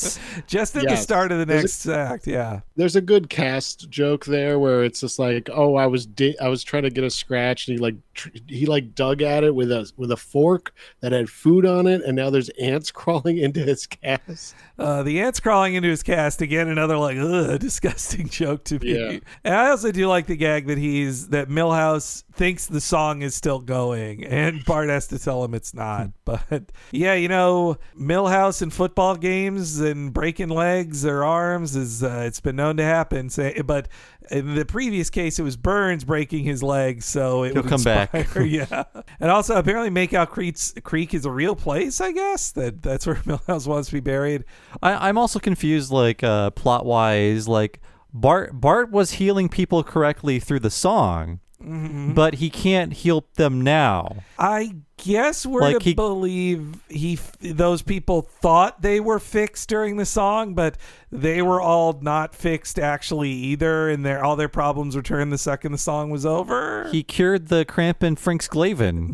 Just at yeah. the start of the next a, act. Yeah, there's a good cast joke there where it's just like, oh, I was di- I was trying to get a scratch, and he like tr- he like dug at it with a with a fork that had food on it, and now there's ants crawling into his cast. Uh, the ants crawling into his cast again. Another like ugh, disgusting joke to me. Yeah. And I also do like the gag that he's that Milhouse thinks the song is still going and Bart has to tell him it's not. But yeah, you know, Milhouse in football games and breaking legs or arms is uh, it's been known to happen. Say, but in the previous case, it was Burns breaking his leg, so it He'll would come inspire. Back. Yeah, and also apparently Makeout Creek, Creek is a real place. I guess that that's where Milhouse wants to be buried. I, I'm also confused, like uh, plot wise, like Bart Bart was healing people correctly through the song. Mm-hmm. But he can't heal them now. I guess we're like to he, believe he those people thought they were fixed during the song, but they were all not fixed actually either, and their all their problems returned the second the song was over. He cured the cramp in Frink's Glavin.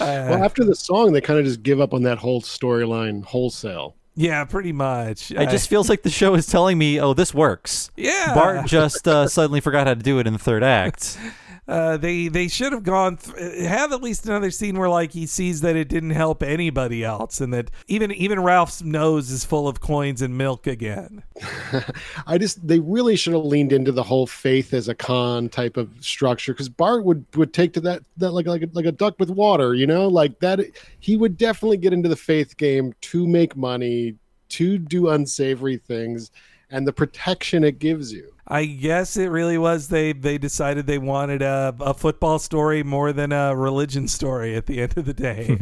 Well, after the song, they kind of just give up on that whole storyline wholesale. Yeah, pretty much. It I, just feels like the show is telling me, oh, this works. Yeah. Bart just uh, suddenly forgot how to do it in the third act. Uh, they they should have gone th- have at least another scene where like he sees that it didn't help anybody else, and that even even Ralph's nose is full of coins and milk again. I just they really should have leaned into the whole faith as a con type of structure, because Bart would, would take to that that like like a, like a duck with water, you know, like that he would definitely get into the faith game to make money, to do unsavory things, and the protection it gives you. I guess it really was they they decided they wanted a, a football story more than a religion story at the end of the day.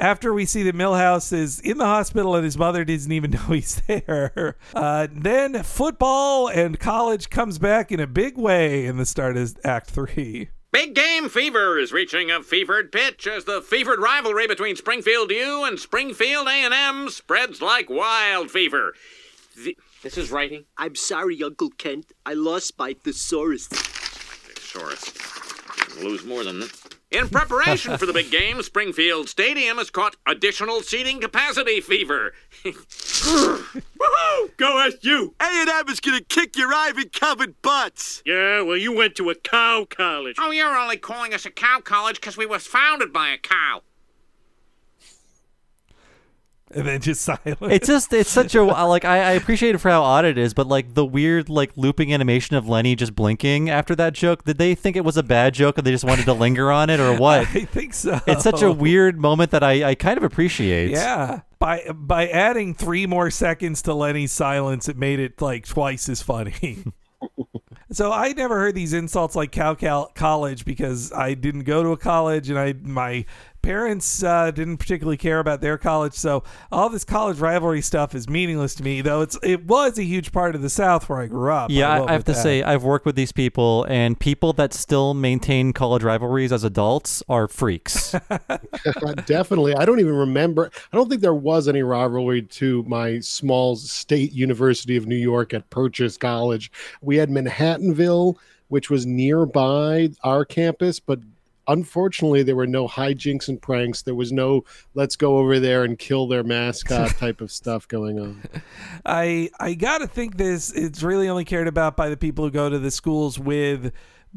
After we see that Milhouse is in the hospital and his mother doesn't even know he's there, uh, then football and college comes back in a big way in the start of Act three. Big game fever is reaching a fevered pitch as the fevered rivalry between Springfield U and Springfield A and M spreads like wild fever. The... This is writing. I'm sorry, Uncle Kent. I lost my thesaurus. Thesaurus. You'll lose more than this. In preparation for the big game, Springfield Stadium has caught additional seating capacity fever. Woohoo! Go S U! A and M is gonna kick your Ivy covered butts. Yeah, well, you went to a cow college. Oh, you're only calling us a cow college because we were founded by a cow. And then just silence. It's just, it's such a, like, I, I appreciate it for how odd it is, but, like, the weird, like, looping animation of Lenny just blinking after that joke, did they think it was a bad joke and they just wanted to linger on it or what? I think so. It's such a weird moment that I, I kind of appreciate. Yeah. By by adding three more seconds to Lenny's silence, it made it, like, twice as funny. So I never heard these insults like cow cal- college because I didn't go to a college, and I my parents uh, didn't particularly care about their college. So all this college rivalry stuff is meaningless to me, though it's it was a huge part of the South where I grew up. Yeah, I, I have to that. say I've worked with these people, and people that still maintain college rivalries as adults are freaks. Definitely. I don't even remember. I don't think there was any rivalry to my small state University of New York at Purchase College. We had Manhattan. Manhattanville, which was nearby our campus, but unfortunately there were no hijinks and pranks. There was no let's go over there and kill their mascot type of stuff going on. I I gotta think this it's really only cared about by the people who go to the schools with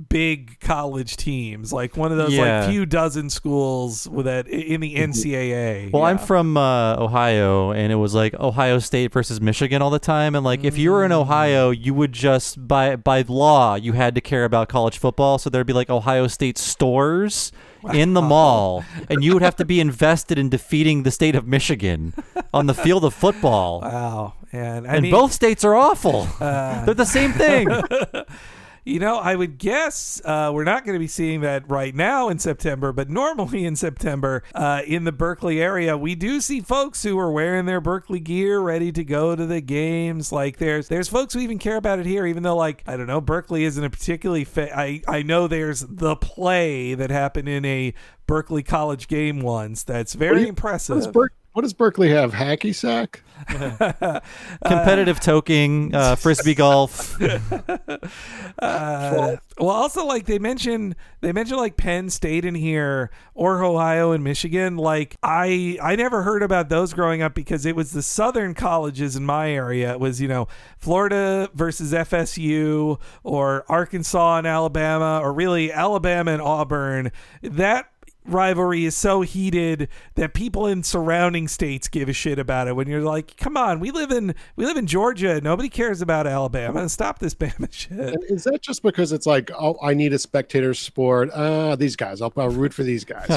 big college teams, like one of those yeah. like few dozen schools with that in the N C A A. Well, yeah. I'm from uh, Ohio, and it was like Ohio State versus Michigan all the time, and like mm. if you were in Ohio, you would just by by law you had to care about college football, so there'd be like Ohio State stores wow. in the mall, and you would have to be invested in defeating the state of Michigan on the field of football. Wow. And, I and mean, both states are awful. Uh, they're the same thing. You know, I would guess uh, we're not going to be seeing that right now in September, but normally in September uh, in the Berkeley area, we do see folks who are wearing their Berkeley gear ready to go to the games. Like there's there's folks who even care about it here, even though, like, I don't know, Berkeley isn't a particularly fa- I, I know there's the play that happened in a Berkeley college game once. That's very you, impressive. Berkeley What does Berkeley have? Hacky sack? Uh, Competitive toking, uh, frisbee golf. Uh, well, also like they mentioned, they mentioned like Penn State in here or Ohio and Michigan. Like I, I never heard about those growing up because it was the Southern colleges in my area. It was, you know, Florida versus F S U or Arkansas and Alabama, or really Alabama and Auburn. That rivalry is so heated that people in surrounding states give a shit about it. When you're like, come on, we live in we live in Georgia. Nobody cares about Alabama. Stop this Bama shit. Is that just because it's like, oh, I need a spectator sport? Uh, these guys, I'll, I'll root for these guys.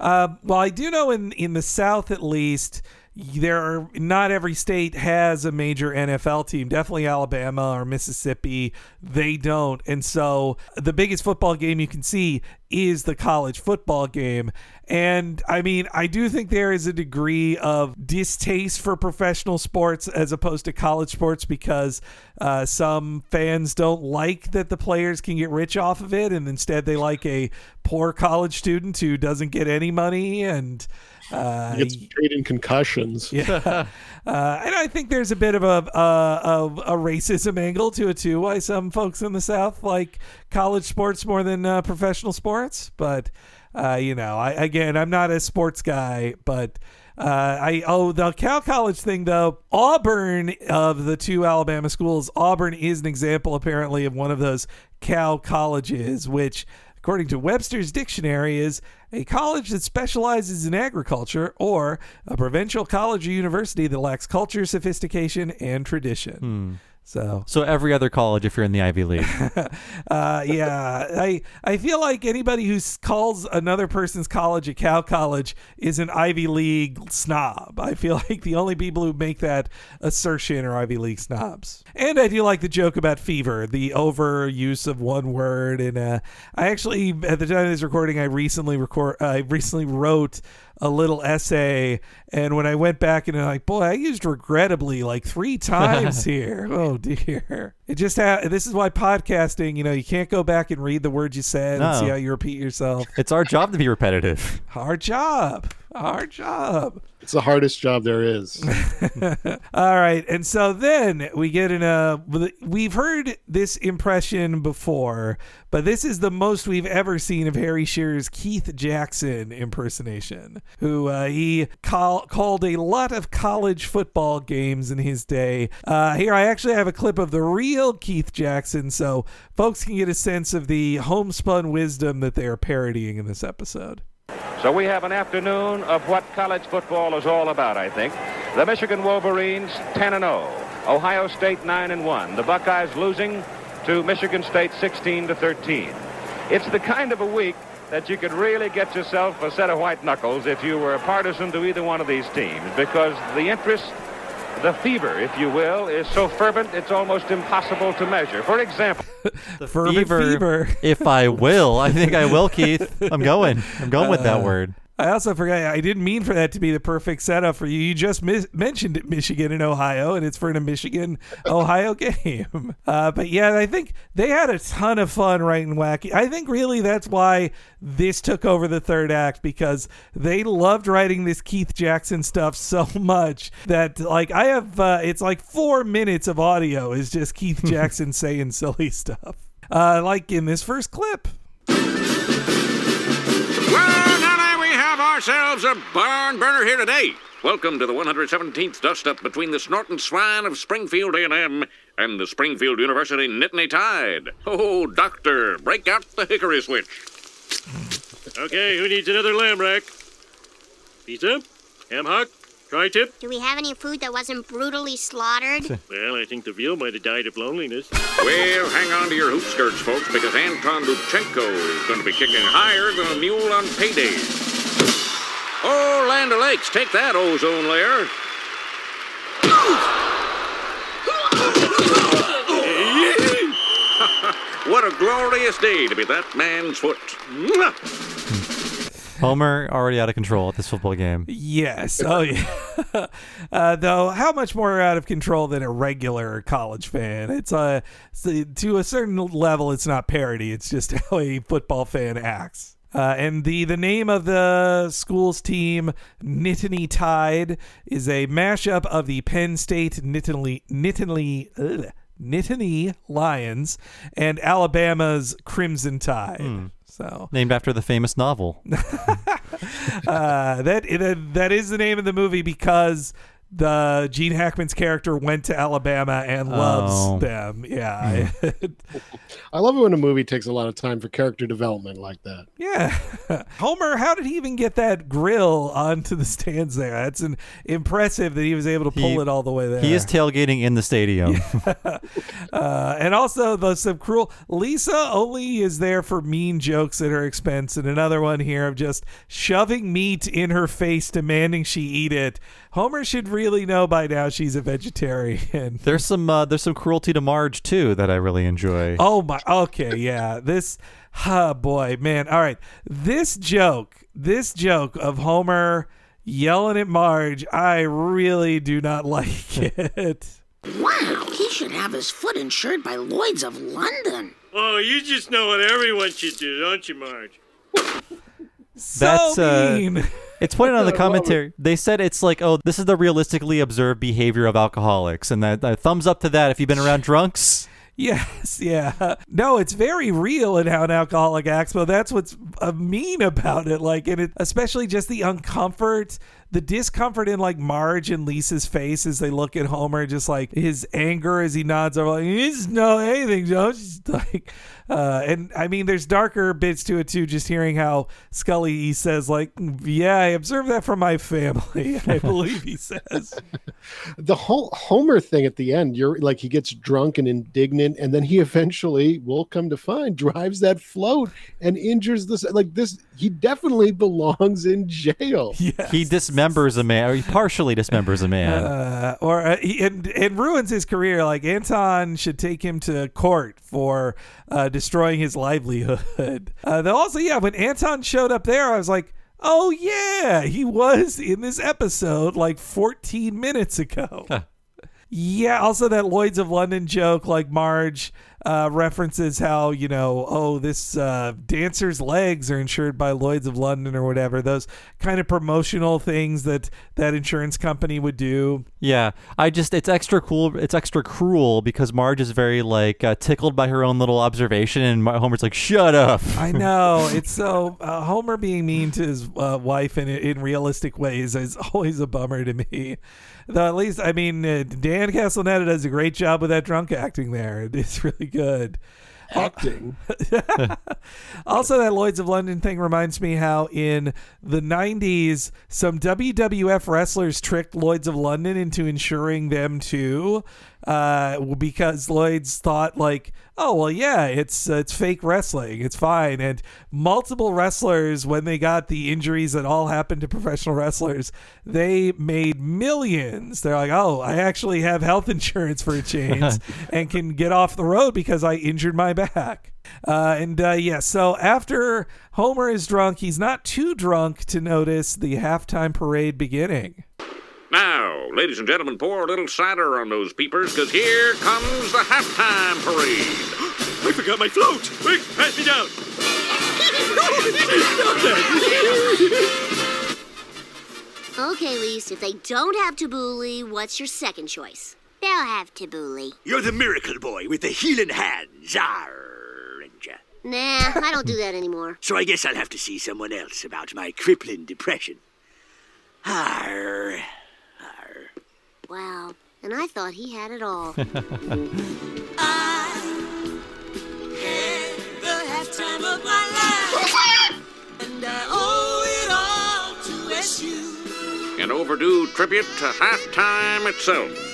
uh, well, I do know in, in the South, at least, there are not every state has a major N F L team. Definitely Alabama or Mississippi, they don't. And so the biggest football game you can see is the college football game. And I mean, I do think there is a degree of distaste for professional sports as opposed to college sports because uh, some fans don't like that the players can get rich off of it. And instead they like a poor college student who doesn't get any money and uh, gets paid in concussions. Yeah. Uh, and I think there's a bit of a, a, a racism angle to it too. Why some folks in the South like college sports more than uh, professional sports, but uh, you know, I, again, I'm not a sports guy, but uh, I, oh, the Cal College thing though, Auburn of the two Alabama schools, Auburn is an example apparently of one of those Cal colleges, which according to Webster's dictionary is a college that specializes in agriculture, or a provincial college or university that lacks culture, sophistication, and tradition. Hmm. So, so every other college, if you're in the Ivy League. uh, yeah, I I feel like anybody who calls another person's college a Cal College is an Ivy League snob. I feel like the only people who make that assertion are Ivy League snobs. And I do like the joke about fever, the overuse of one word. And uh, I actually, at the time of this recording, I recently record, uh, I recently wrote a little essay, and when I went back and I'm like, boy, I used regrettably like three times here. Oh dear. It just ha- this is why podcasting, you know, you can't go back and read the words you said no. and see how you repeat yourself. It's our job to be repetitive. Our job. Our job. It's the hardest job there is. All right. And so then we get in a, we've heard this impression before, but this is the most we've ever seen of Harry Shearer's Keith Jackson impersonation, who uh, he call, called a lot of college football games in his day. Uh, here, I actually have a clip of the real Keith Jackson, so folks can get a sense of the homespun wisdom that they are parodying in this episode. So we have an afternoon of what college football is all about, I think. The Michigan Wolverines ten and oh, Ohio State nine and one, the Buckeyes losing to Michigan State sixteen to thirteen. It's the kind of a week that you could really get yourself a set of white knuckles if you were a partisan to either one of these teams, because the interest, the fever, if you will, is so fervent it's almost impossible to measure. For example, the fever, fever. If I will, I think I will, Keith. I'm going. I'm going uh, with that word. I also forgot, I didn't mean for that to be the perfect setup for you. You just mis- mentioned Michigan and Ohio, and it's for a Michigan-Ohio game. Uh, but yeah, I think they had a ton of fun writing wacky. I think really that's why this took over the third act, because they loved writing this Keith Jackson stuff so much that like I have, uh, it's like four minutes of audio is just Keith Jackson saying silly stuff. Uh, like in this first clip. Ourselves a barn burner here today. Welcome to the one hundred seventeenth dust-up between the snorting swine of Springfield A and M and the Springfield University Nittany Tide. Oh, doctor, break out the hickory switch. Okay, who needs another lamb rack? Pizza? Ham hock? Tri-tip? Do we have any food that wasn't brutally slaughtered? Well, I think the veal might have died of loneliness. Well, hang on to your hoop skirts, folks, because Anton Lubchenko is going to be kicking higher than a mule on payday. Oh, Land O'Lakes, take that ozone layer. What a glorious day to be that man's foot. Homer already out of control at this football game. Yes. Oh, yeah. uh, though, how much more out of control than a regular college fan? It's uh, to a certain level, it's not parody. It's just how a football fan acts. Uh, and the, the name of the school's team, Nittany Tide, is a mashup of the Penn State Nittany, Nittany, ugh, Nittany Lions and Alabama's Crimson Tide. Mm. So named after the famous novel. uh, that it, that is the name of the movie because the Gene Hackman's character went to Alabama and loves oh. them. Yeah. I love it when a movie takes a lot of time for character development like that. Yeah. Homer, how did he even get that grill onto the stands there? That's an impressive that he was able to pull he, it all the way there. He is tailgating in the stadium. Yeah. uh, and also the some cruel Lisa only is there for mean jokes at her expense. And another one here of just shoving meat in her face, demanding she eat it. Homer should really know by now she's a vegetarian. There's some uh, there's some cruelty to Marge too that I really enjoy. Oh my, okay, yeah. This, huh, boy, man. All right, this joke, this joke of Homer yelling at Marge, I really do not like it. Wow, he should have his foot insured by Lloyd's of London. Oh, you just know what everyone should do, don't you, Marge? So That's, uh, mean. It's pointed on the commentary. They said it's like, oh, this is the realistically observed behavior of alcoholics. And that, that thumbs up to that if you've been around drunks. Yes, yeah. No, it's very real in how an alcoholic acts, but that's what's uh, mean about it. Like, and it, especially just the uncomfort, the discomfort in like Marge and Lisa's face as they look at Homer, just like his anger as he nods over, like, you just know anything, Joe. Just like, uh, and I mean, there's darker bits to it too. Just hearing how Scully he says, like, yeah, I observed that from my family. I believe he says the whole Homer thing at the end. You're like, he gets drunk and indignant. And then he eventually, we'll come to find, drives that float and injures this. Like this, he definitely belongs in jail. Yes. He dismembers a man, or he partially dismembers a man, uh, or uh, he, and, and ruins his career. Like Anton should take him to court for uh, destroying his livelihood. Uh, though also, yeah, when Anton showed up there, I was like, oh yeah, he was in this episode like fourteen minutes ago. Huh. Yeah, also that Lloyd's of London joke, like Marge uh, references how, you know, oh, this uh, dancer's legs are insured by Lloyd's of London or whatever. Those kind of promotional things that that insurance company would do. Yeah, I just, it's extra cool. It's extra cruel because Marge is very like uh, tickled by her own little observation. And Homer's like, shut up. I know. It's so uh, Homer being mean to his uh, wife in, in realistic ways is always a bummer to me. Though at least, I mean, uh, Dan Castellaneta does a great job with that drunk acting there. It's really good. Acting. Also, that Lloyd's of London thing reminds me how in the nineties, some W W F wrestlers tricked Lloyd's of London into insuring them too. Uh, because Lloyd's thought like, oh, well, yeah, it's uh, it's fake wrestling. It's fine. And multiple wrestlers, when they got the injuries that all happened to professional wrestlers, they made millions. They're like, oh, I actually have health insurance for a change and can get off the road because I injured my back. Uh, and uh, yeah, so after Homer is drunk, he's not too drunk to notice the halftime parade beginning. Now, ladies and gentlemen, pour a little cider on those peepers, because here comes the halftime parade. I forgot my float. Quick, pass me down. Okay, Lise, if they don't have tabbouleh, what's your second choice? They'll have tabbouleh. You're the miracle boy with the healing hands, aren't ya? Nah, I don't do that anymore. So I guess I'll have to see someone else about my crippling depression. Arr. Wow, and I thought he had it all. I had the half time of my life, and I owe it all to S U. An overdue tribute to halftime itself.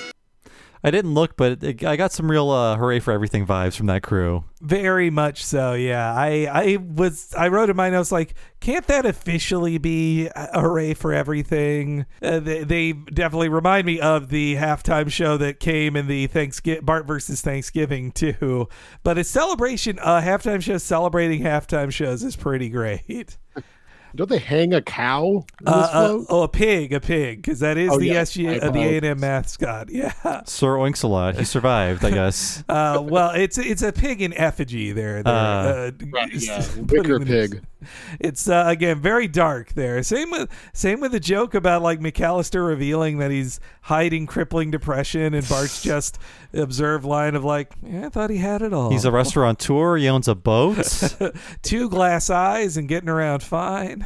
I didn't look, but it, I got some real uh, "Hooray for Everything" vibes from that crew. Very much so, yeah. I, I was I wrote in my notes like, can't that officially be a "Hooray for Everything"? Uh, they, they definitely remind me of the halftime show that came in the Thanksgiving Bart versus Thanksgiving too. But a celebration, a uh, halftime show celebrating halftime shows is pretty great. Don't they hang a cow? In uh, this float? Uh, oh, a pig, a pig, because that is oh, the yeah. S G, uh, the A and M mascot. Yeah, Sir Oinks-a-Lot. He survived, I guess. uh, well, it's it's a pig in effigy there. there uh, uh, right, yeah. Wicker pig. It's uh, again very dark there. Same with same with the joke about like McAllister revealing that he's hiding crippling depression, and Bart's just observed line of like, yeah, I thought he had it all. He's a restaurateur. He owns a boat, two glass eyes, and getting around fine.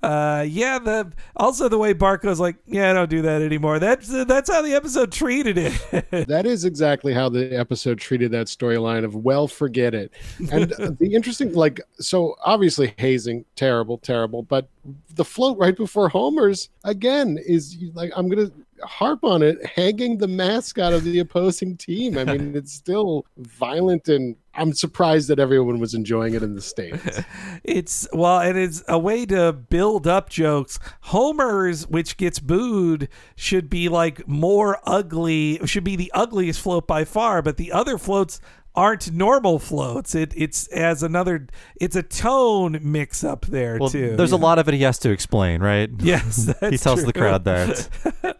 Uh, yeah. The also the way Bart goes like, yeah, I don't do that anymore. That's uh, that's how the episode treated it. That is exactly how the episode treated that storyline of, well, forget it. And the interesting, like, so obviously hazing, terrible, terrible. But the float right before Homer's again is like, I'm gonna harp on it, hanging the mascot of the opposing team. I mean, it's still violent, and I'm surprised that everyone was enjoying it in the States. It's, well, and it's a way to build up jokes. Homer's, which gets booed, should be like more ugly, should be the ugliest float by far, but the other floats aren't normal floats. It it's as another, it's a tone mix up there, well, too. There's yeah. a lot of it he has to explain, right? Yes, that's he tells true. the crowd that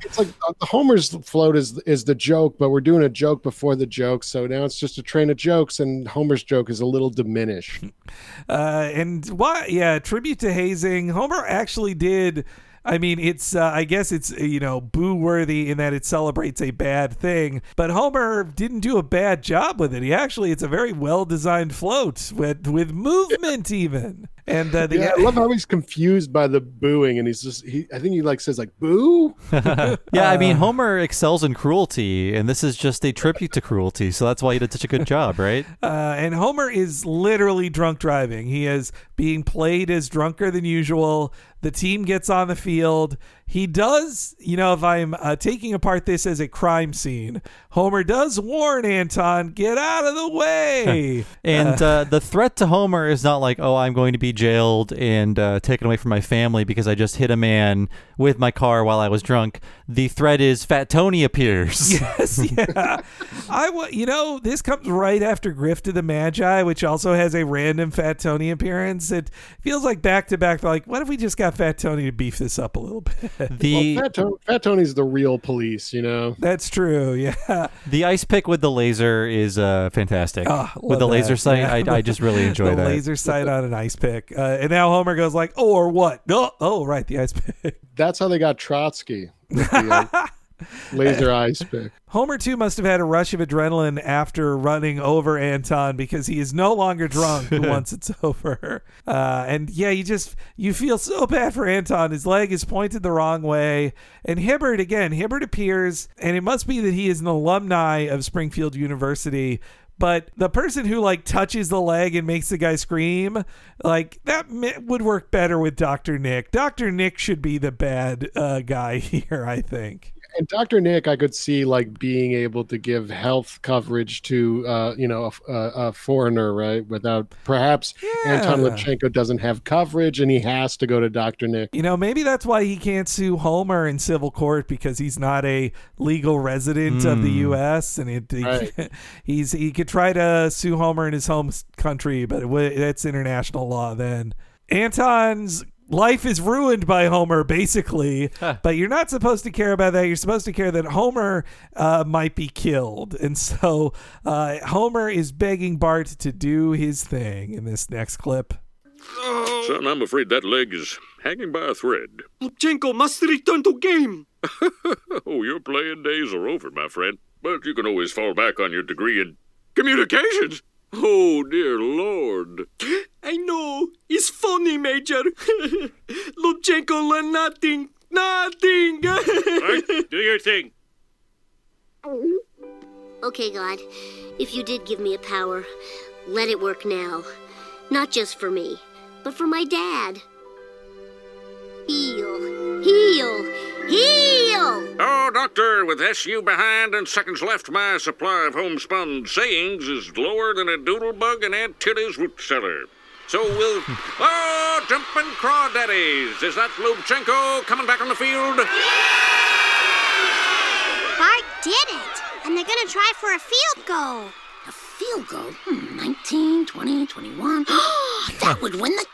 it's like the Homer's float is is the joke, but we're doing a joke before the joke, so now it's just a train of jokes, and Homer's joke is a little diminished. Uh, and why? Yeah, tribute to hazing. Homer actually did. I mean, it's, uh, I guess it's, you know, boo-worthy in that it celebrates a bad thing, but Homer didn't do a bad job with it. He actually, it's a very well-designed float with, with movement even. And uh, the, yeah, I love how he's confused by the booing, and he's just, he, I think he like says like, boo? Yeah, I mean, Homer excels in cruelty, and this is just a tribute to cruelty, so that's why he did such a good job, right? Uh, and Homer is literally drunk driving. He is being played as drunker than usual. The team gets on the field. He does, you know, if I'm uh, taking apart this as a crime scene, Homer does warn Anton, get out of the way. And uh, uh, the threat to Homer is not like, oh, I'm going to be jailed and uh, taken away from my family because I just hit a man with my car while I was drunk. The threat is Fat Tony appears. Yes, yeah. I w- you know, this comes right after Grift of the Magi, which also has a random Fat Tony appearance. It feels like back to back, like, what if we just got Fat Tony to beef this up a little bit? The well, Fat, to- Fat Tony's the real police, you know. That's true. Yeah. The ice pick with the laser is uh, fantastic. Oh, with the that. laser sight, yeah. I, I just really enjoy the that. The laser sight on an ice pick, uh, and now Homer goes like, "Oh, or what? Oh, oh, right, the ice pick." That's how they got Trotsky. With the, uh, laser ice pick. Homer too must have had a rush of adrenaline after running over Anton, because he is no longer drunk once it's over. Uh, and yeah, you just you feel so bad for Anton. His leg is pointed the wrong way. And Hibbert again, Hibbert appears, and it must be that he is an alumni of Springfield University. But the person who like touches the leg and makes the guy scream, like that would work better with Doctor Nick. Doctor Nick should be the bad uh, guy here, I think. And Doctor Nick, I could see like being able to give health coverage to, uh, you know, a, a, a foreigner, right? Without perhaps yeah. Anton Levchenko doesn't have coverage, and he has to go to Doctor Nick. You know, maybe that's why he can't sue Homer in civil court, because he's not a legal resident mm. of the U S and it, he, right. he's he could try to sue Homer in his home country, but that's international law then. Anton's life is ruined by Homer, basically, huh. but you're not supposed to care about that. You're supposed to care that Homer uh, might be killed. And so uh, Homer is begging Bart to do his thing in this next clip. Oh. Son, I'm afraid that leg is hanging by a thread. Levchenko must return to game. Oh, your playing days are over, my friend. But you can always fall back on your degree in communications. Oh, dear Lord. I know. It's funny, Major. Levchenko learned nothing. Nothing. Bart, do your thing. Okay, God. If you did give me a power, let it work now. Not just for me, but for my dad. Heal. Heal. Heal! Oh, Doctor, with S U behind and seconds left, my supply of homespun sayings is lower than a doodle bug in Aunt Tilly's root cellar. So we'll... oh, jumping crawdaddies! Is that Levchenko coming back on the field? Yeah! Bart did it! And they're going to try for a field goal. A field goal? Hmm, nineteen, twenty, twenty-one. That would win the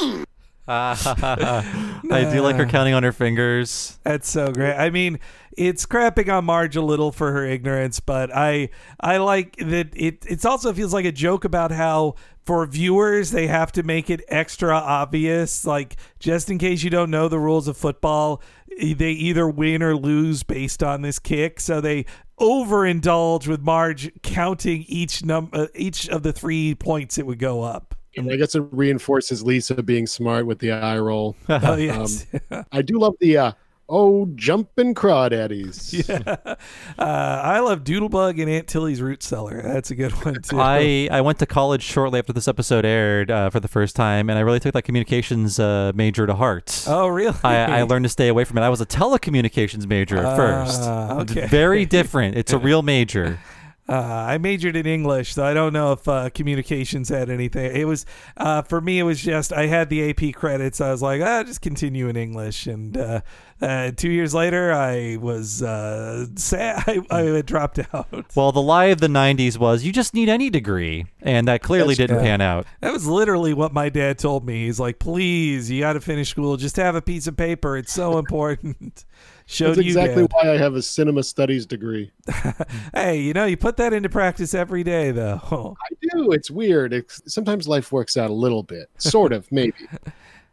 game! I do like her counting on her fingers. That's so great. I mean, it's crapping on Marge a little for her ignorance, but I I like that it it's also feels like a joke about how for viewers they have to make it extra obvious, like just in case you don't know the rules of football, they either win or lose based on this kick. So they overindulge with Marge counting each number, each of the three points it would go up. And I guess it reinforces Lisa being smart with the eye roll. Oh, yes. um, I do love the uh, oh jumping crawdaddies. Yeah. Uh, I love Doodlebug and Aunt Tilly's root cellar. That's a good one too. I, I went to college shortly after this episode aired uh, for the first time, and I really took that communications uh, major to heart. Oh, really? I, I learned to stay away from it. I was a telecommunications major at uh, first. Okay. Very different. It's a real major. Uh, I majored in English, so I don't know if uh, communications had anything. It was uh, for me. It was just I had the A P credits. I was like, ah, just continue in English. And uh, uh, two years later, I was uh, sad. I, I had dropped out. Well, the lie of the nineties was you just need any degree, and that clearly That's didn't true. pan out. That was literally what my dad told me. He's like, please, you got to finish school. Just have a piece of paper. It's so important. Showed That's exactly you, why I have a cinema studies degree. Hey, you know, you put that into practice every day, though. I do. It's weird. It's, sometimes life works out a little bit. Sort of, maybe.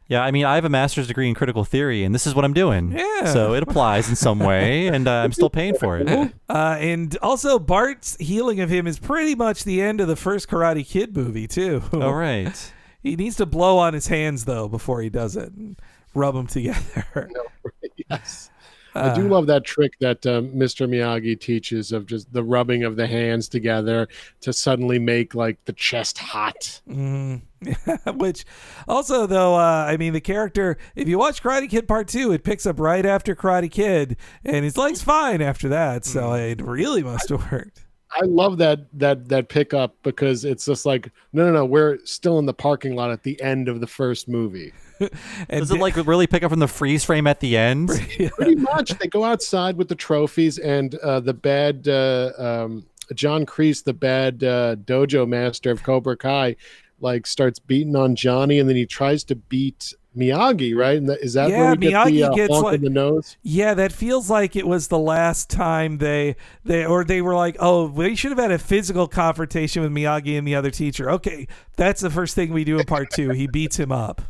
Yeah, I mean, I have a master's degree in critical theory, and this is what I'm doing. Yeah. So it applies in some way, and uh, I'm still paying for it. Uh, and also, Bart's healing of him is pretty much the end of the first Karate Kid movie, too. All right. He needs to blow on his hands, though, before he does it. Rub them together. No, yes. Uh, I do love that trick that uh, Mister Miyagi teaches of just the rubbing of the hands together to suddenly make like the chest hot. Mm, which also, though, uh, I mean, the character, if you watch Karate Kid Part two, it picks up right after Karate Kid and his leg's fine after that. So it really must have worked. I love that that that pickup because it's just like, no, no, no, we're still in the parking lot at the end of the first movie. And does it like really pick up from the freeze frame at the end? Yeah. Pretty much. They go outside with the trophies and uh, the bad uh, um, John Kreese, the bad uh, dojo master of Cobra Kai, like starts beating on Johnny, and then he tries to beat Miyagi, right? And is that yeah, where we Miyagi get the uh, gets like, in the nose? Yeah, that feels like it was the last time they they or they were like, oh, we should have had a physical confrontation with Miyagi and the other teacher. Okay, that's the first thing we do in part two. He beats him up.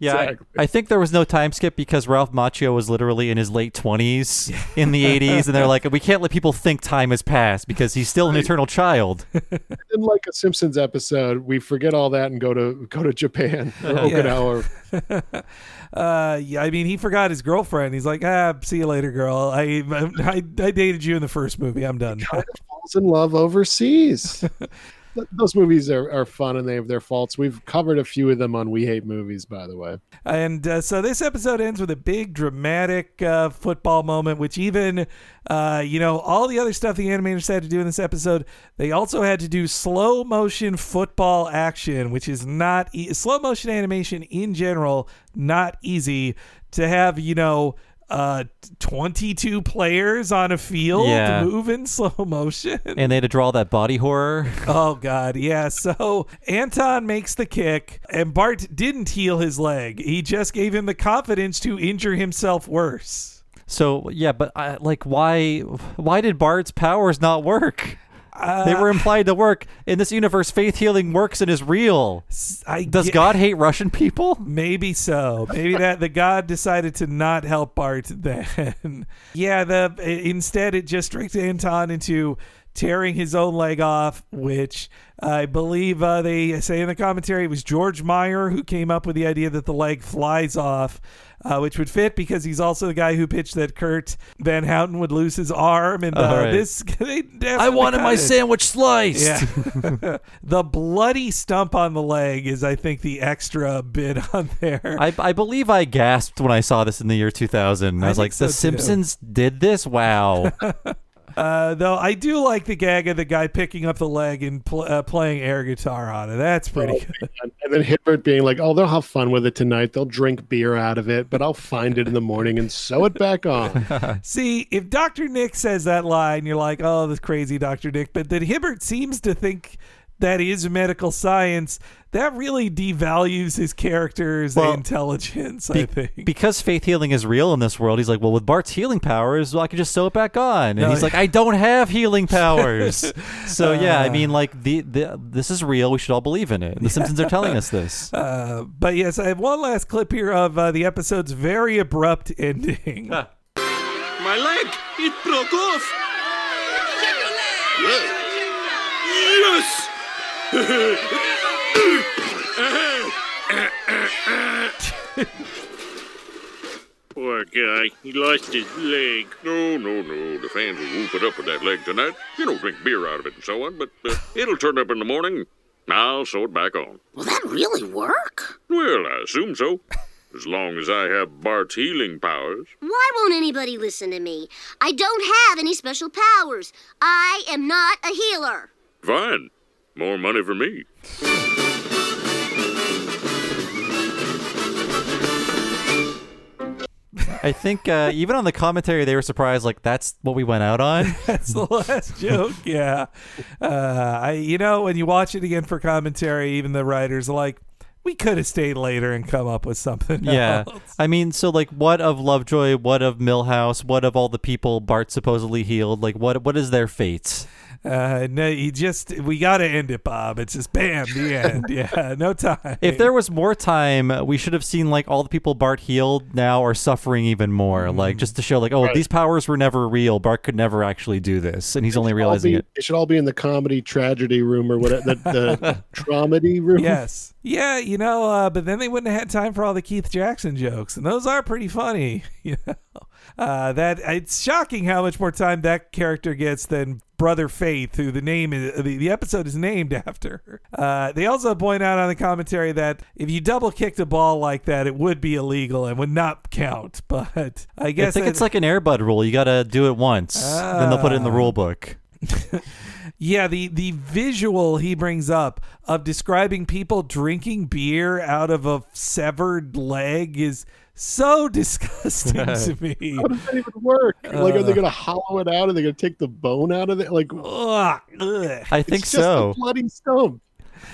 Yeah, exactly. I, I think there was no time skip because Ralph Macchio was literally in his late twenties in the eighties, and they're like, we can't let people think time has passed because he's still an eternal child. In like a Simpsons episode, we forget all that and go to go to Japan or Okinawa. Yeah. Uh, yeah, I mean, he forgot his girlfriend. He's like, ah, see you later, girl. I I, I dated you in the first movie. I'm done. He kind of falls in love overseas. Those movies are, are fun and they have their faults. We've covered a few of them on We Hate Movies, by the way. And uh, so this episode ends with a big dramatic uh, football moment, which even, uh, you know, all the other stuff the animators had to do in this episode, they also had to do slow motion football action, which is not e- slow motion animation in general, not easy to have, you know, Uh, twenty-two players on a field yeah. move in slow motion. And they had to draw that body horror. Oh, God. Yeah. So Anton makes the kick, and Bart didn't heal his leg. He just gave him the confidence to injure himself worse. So, yeah, but I, like, why, why did Bart's powers not work? Uh, they were implied to work. In this universe, faith healing works and is real. I Does get, God hate Russian people? Maybe so. Maybe that the God decided to not help Bart then. Yeah, the instead it just tricked Anton into tearing his own leg off, which I believe uh, they say in the commentary it was George Meyer who came up with the idea that the leg flies off. Uh, which would fit because he's also the guy who pitched that Kurt Van Houten would lose his arm. And uh, right. this, they I wanted my it. sandwich sliced. Yeah. The bloody stump on the leg is, I think, the extra bit on there. I, I believe I gasped when I saw this in the year two thousand. I, I was like, so The too. Simpsons did this? Wow. Uh, though I do like the gag of the guy picking up the leg and pl- uh, playing air guitar on it. That's pretty oh, good. Man. And then Hibbert being like, oh, they'll have fun with it tonight. They'll drink beer out of it, but I'll find it in the morning and sew it back on. See, if Doctor Nick says that line, you're like, oh, this crazy Doctor Nick. But then Hibbert seems to think that is medical science, that really devalues his character's well, intelligence, be- I think. Because faith healing is real in this world, he's like, well, with Bart's healing powers, well, I could just sew it back on. And no, he's yeah. like, I don't have healing powers. So, uh, yeah, I mean, like, the, the this is real. We should all believe in it. The yeah. Simpsons are telling us this. Uh, but, yes, I have one last clip here of uh, the episode's very abrupt ending. Huh. My leg, it broke off. Yeah. Yes! Poor guy, he lost his leg. No, no, no, the fans will whoop it up with that leg tonight. You don't drink beer out of it and so on, but uh, it'll turn up in the morning. I'll sew it back on. Will that really work? Well, I assume so. As long as I have Bart's healing powers. Why won't anybody listen to me? I don't have any special powers. I am not a healer. Fine. More money for me. I think uh, even on the commentary, they were surprised, like, that's what we went out on? That's the last joke, yeah. Uh, I, you know, when you watch it again for commentary, even the writers are like, we could have stayed later and come up with something yeah. else. I mean, so, like, what of Lovejoy? What of Milhouse? What of all the people Bart supposedly healed? Like, what? what is their fate? Uh, no, you just, we got to end it, Bob. It's just, bam, the end. Yeah, no time. If there was more time, we should have seen, like, all the people Bart healed now are suffering even more. Mm-hmm. Like, just to show, like, oh, right. these powers were never real. Bart could never actually do this. And he's it only realizing be, it. It should all be in the comedy tragedy room or whatever, the, the dramedy room. Yes. Yeah, you know, uh, but then they wouldn't have had time for all the Keith Jackson jokes, and those are pretty funny. You know, uh, that it's shocking how much more time that character gets than Brother Faith, who the name is, the, the episode is named after. Uh, they also point out on the commentary that if you double kicked a ball like that, it would be illegal and would not count. But I guess I think I'd, it's like an Air Bud rule. You got to do it once, uh, then they'll put it in the rule book. Yeah, the, the visual he brings up of describing people drinking beer out of a severed leg is so disgusting to me. How does that even work? Uh, like, are they going to hollow it out? Are they going to take the bone out of it? Like, ugh, ugh. I think it's just so. It's a bloody stump.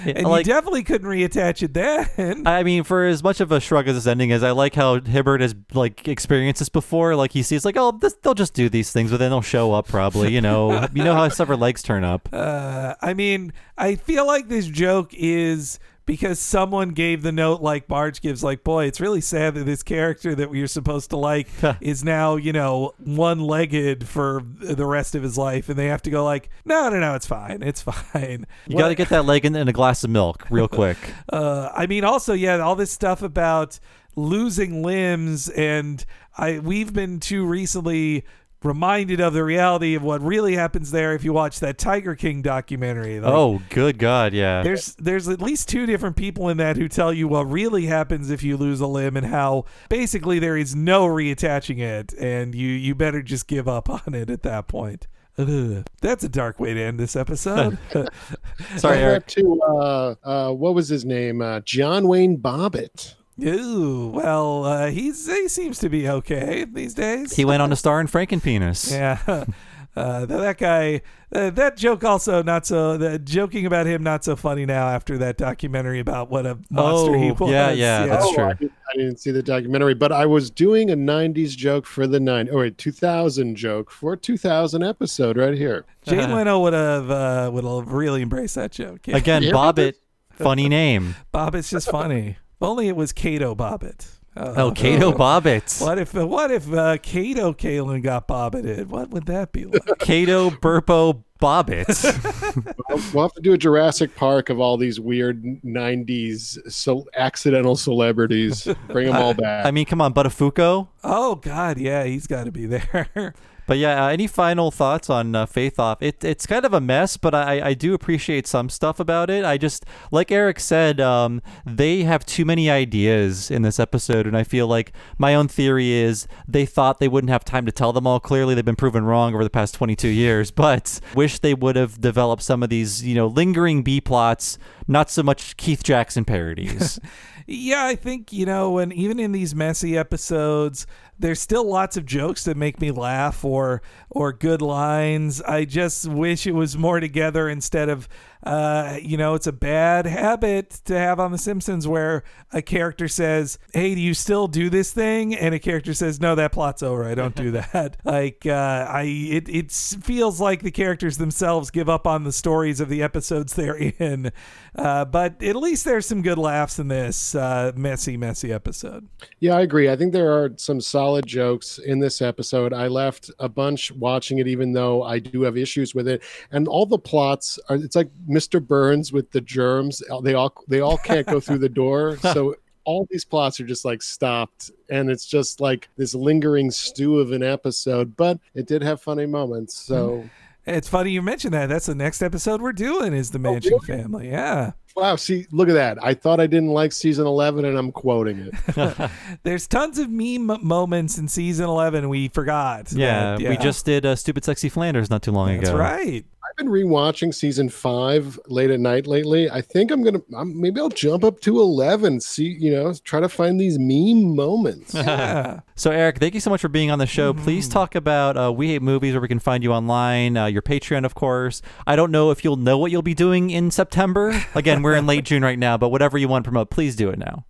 And like, you definitely couldn't reattach it then. I mean, for as much of a shrug as this ending is, I like how Hibbert has like experienced this before. Like he sees like, oh, this, they'll just do these things, but then they'll show up probably. You know, you know how severed legs turn up. Uh, I mean, I feel like this joke is because someone gave the note like Marge gives, like, boy, it's really sad that this character that we are supposed to like is now, you know, one-legged for the rest of his life. And they have to go like, no, no, no, it's fine. It's fine. You got to get that leg in, in a glass of milk real quick. uh, I mean, also, yeah, all this stuff about losing limbs. And I we've been too recently reminded of the reality of what really happens there if you watch that Tiger King documentary. Like, oh, good God, yeah. There's there's at least two different people in that who tell you what really happens if you lose a limb and how basically there is no reattaching it and you, you better just give up on it at that point. Ugh. That's a dark way to end this episode. Sorry, Eric. To, uh, uh, what was his name? Uh, John Wayne Bobbitt. Ooh, well, uh, he's he seems to be okay these days. He went on to star in Frankenpenis. Yeah, uh, that guy. Uh, that joke also not so. The joking about him not so funny now after that documentary about what a monster oh, he was. Yeah, yeah, yeah. that's oh, true. I didn't, I didn't see the documentary, but I was doing a nineties joke for the nine or a two thousand joke for a two thousand episode right here. Jay uh-huh. Leno would have uh, would have really embraced that joke. Yeah. Again, yeah, Bobbitt, funny name. Bobbitt's just funny. If only it was Cato Bobbitt. Uh, oh, Cato Bobbitt. What if what if uh, Cato Kalin got Bobbitted? What would that be like? Cato Burpo Bobbitt. We'll have to do a Jurassic Park of all these weird nineties so accidental celebrities. Bring them all back. I mean, come on, Buttafuoco. Oh, God, yeah, he's got to be there. But yeah, uh, any final thoughts on uh, Faith Off? It, it's kind of a mess, but I, I do appreciate some stuff about it. I just, like Eric said, um, they have too many ideas in this episode, and I feel like my own theory is they thought they wouldn't have time to tell them all. Clearly, they've been proven wrong over the past twenty-two years, but wish they would have developed some of these, you know, lingering B-plots, not so much Keith Jackson parodies. yeah, I think, you know, and even in these messy episodes, there's still lots of jokes that make me laugh or or good lines. I just wish it was more together instead of, uh, you know, it's a bad habit to have on The Simpsons where a character says, hey, do you still do this thing? And a character says, no, that plot's over. I don't do that. Like, uh, I it, it feels like the characters themselves give up on the stories of the episodes they're in. Uh, but at least there's some good laughs in this uh, messy, messy episode. Yeah, I agree. I think there are some solid jokes in this episode. I left a bunch watching it, even though I do have issues with it. And all the plots are, it's like Mister Burns with the germs. They all they all can't go through the door. So all these plots are just like stopped. And it's just like this lingering stew of an episode. But it did have funny moments. So it's funny you mentioned that. That's the next episode we're doing is the Manchin oh, really? Family. Yeah. Wow, see, look at that. I thought I didn't like season eleven, and I'm quoting it. There's tons of meme moments in season eleven we forgot. Yeah, that, yeah. we just did uh, Stupid Sexy Flanders not too long That's ago. That's right. I've been rewatching season five late at night lately. I think I'm going to, maybe I'll jump up to eleven, see, you know, try to find these meme moments. Yeah. So, Eric, thank you so much for being on the show. Mm-hmm. Please talk about uh, We Hate Movies, where we can find you online, uh, your Patreon, of course. I don't know if you'll know what you'll be doing in September. Again, we're in late June right now, but whatever you want to promote, please do it now.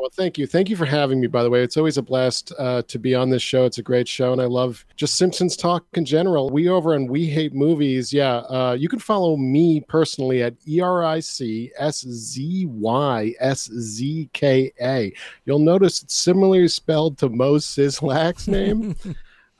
Well, thank you. Thank you for having me, by the way. It's always a blast uh, to be on this show. It's a great show, and I love just Simpsons talk in general. We over on We Hate Movies. Yeah, uh, you can follow me personally at E R I C S Z Y S Z K A. You'll notice it's similarly spelled to Mo Sislak's name.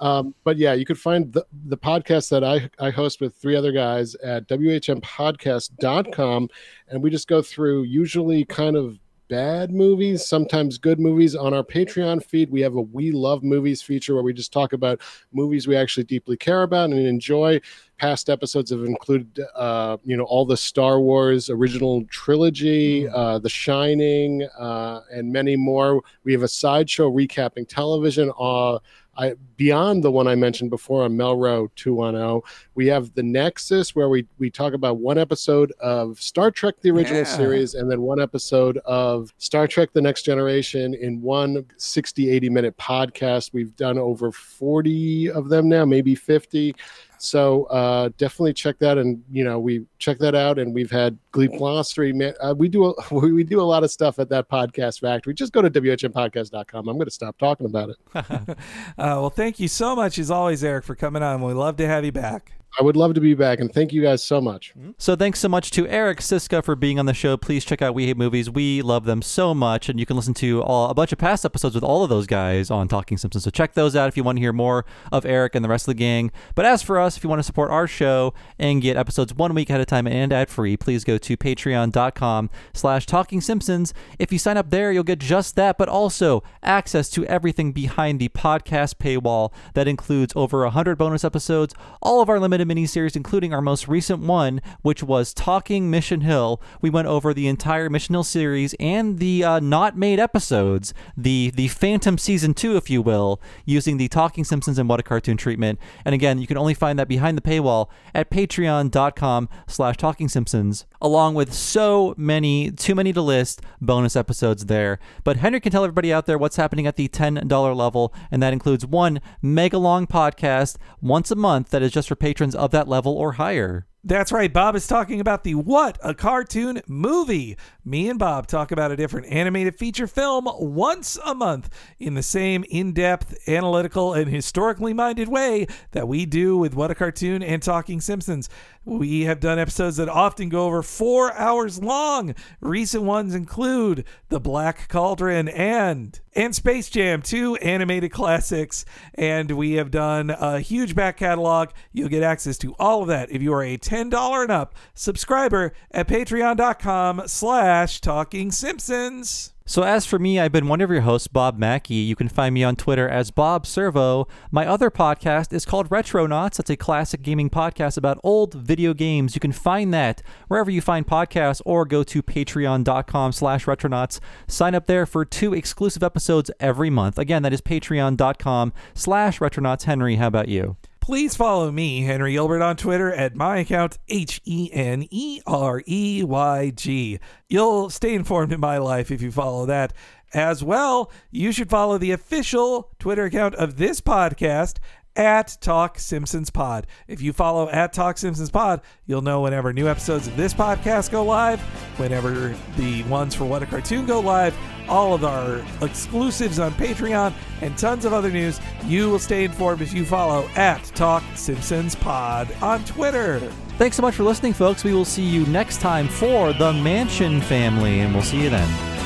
Um, but yeah, you could find the, the podcast that I, I host with three other guys at W H M podcast dot com, and we just go through usually kind of bad movies, sometimes good movies. On our Patreon feed, we have a We Love Movies feature where we just talk about movies we actually deeply care about and enjoy. Past episodes have included, uh, you know, all the Star Wars original trilogy, uh, The Shining, uh, and many more. We have a sideshow recapping television, uh, I, beyond the one I mentioned before on Melrose two ten. We have The Nexus, where we, we talk about one episode of Star Trek, the original yeah. series, and then one episode of Star Trek, The Next Generation in one sixty, eighty-minute podcast. We've done over forty of them now, maybe fifty. So uh, definitely check that, and you know we check that out. And we've had Gleep Glossary. Man, uh, we do a, we do a lot of stuff at that podcast factory. Just go to W H M podcast dot com. I'm going to stop talking about it. uh, well, thank you so much as always, Eric, for coming on. We love to have you back. I would love to be back, and thank you guys so much. So thanks so much to Eric Szyszka for being on the show. Please check out We Hate Movies. We love them so much, and you can listen to all, a bunch of past episodes with all of those guys on Talking Simpsons. So check those out if you want to hear more of Eric and the rest of the gang. But as for us, if you want to support our show and get episodes one week at a time and ad-free, please go to patreon dot com slash Talking Simpsons. If you sign up there, you'll get just that, but also access to everything behind the podcast paywall. That includes over one hundred bonus episodes, all of our limited miniseries, including our most recent one, which was Talking Mission Hill. We went over the entire Mission Hill series and the uh, not made episodes, the the Phantom Season two, if you will, using the Talking Simpsons and What a Cartoon treatment. And again, you can only find that behind the paywall at patreon dot com slash Talking Simpsons, along with so many, too many to list, bonus episodes there. But Henry can tell everybody out there what's happening at the ten dollar level, and that includes one mega long podcast once a month that is just for patrons of that level or higher. That's right. Bob is talking about the What a Cartoon movie. Me and Bob talk about a different animated feature film once a month in the same in-depth, analytical, and historically minded way that we do with What a Cartoon and Talking Simpsons. We have done episodes that often go over four hours long. Recent ones include The Black Cauldron and and Space Jam, two animated classics. And we have done a huge back catalog. You'll get access to all of that if you are a ten dollar and up subscriber at patreon dot com slash Talking Simpsons. So as for me, I've been one of your hosts, Bob Mackey. You can find me on Twitter as Bob Servo. My other podcast is called Retronauts. That's a classic gaming podcast about old video games. You can find that wherever you find podcasts, or go to patreon dot com slash Retronauts. Sign up there for two exclusive episodes every month. Again, that is patreon dot com slash Retronauts. Henry, how about you? Please follow me, Henry Gilbert, on Twitter at my account, H E N E R E Y G. You'll stay informed in my life if you follow that. As well, you should follow the official Twitter account of this podcast at Talk Simpsons Pod. If you follow at Talk Simpsons Pod, you'll know whenever new episodes of this podcast go live, whenever the ones for What a Cartoon go live, all of our exclusives on Patreon, and tons of other news. You will stay informed if you follow at Talk Simpsons Pod on Twitter. Thanks so much for listening, folks. We will see you next time for The Mansion Family, and we'll see you then.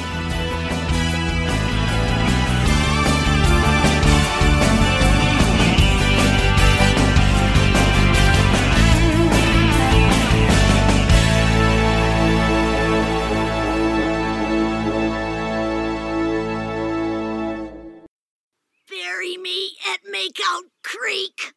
Makeout Creek.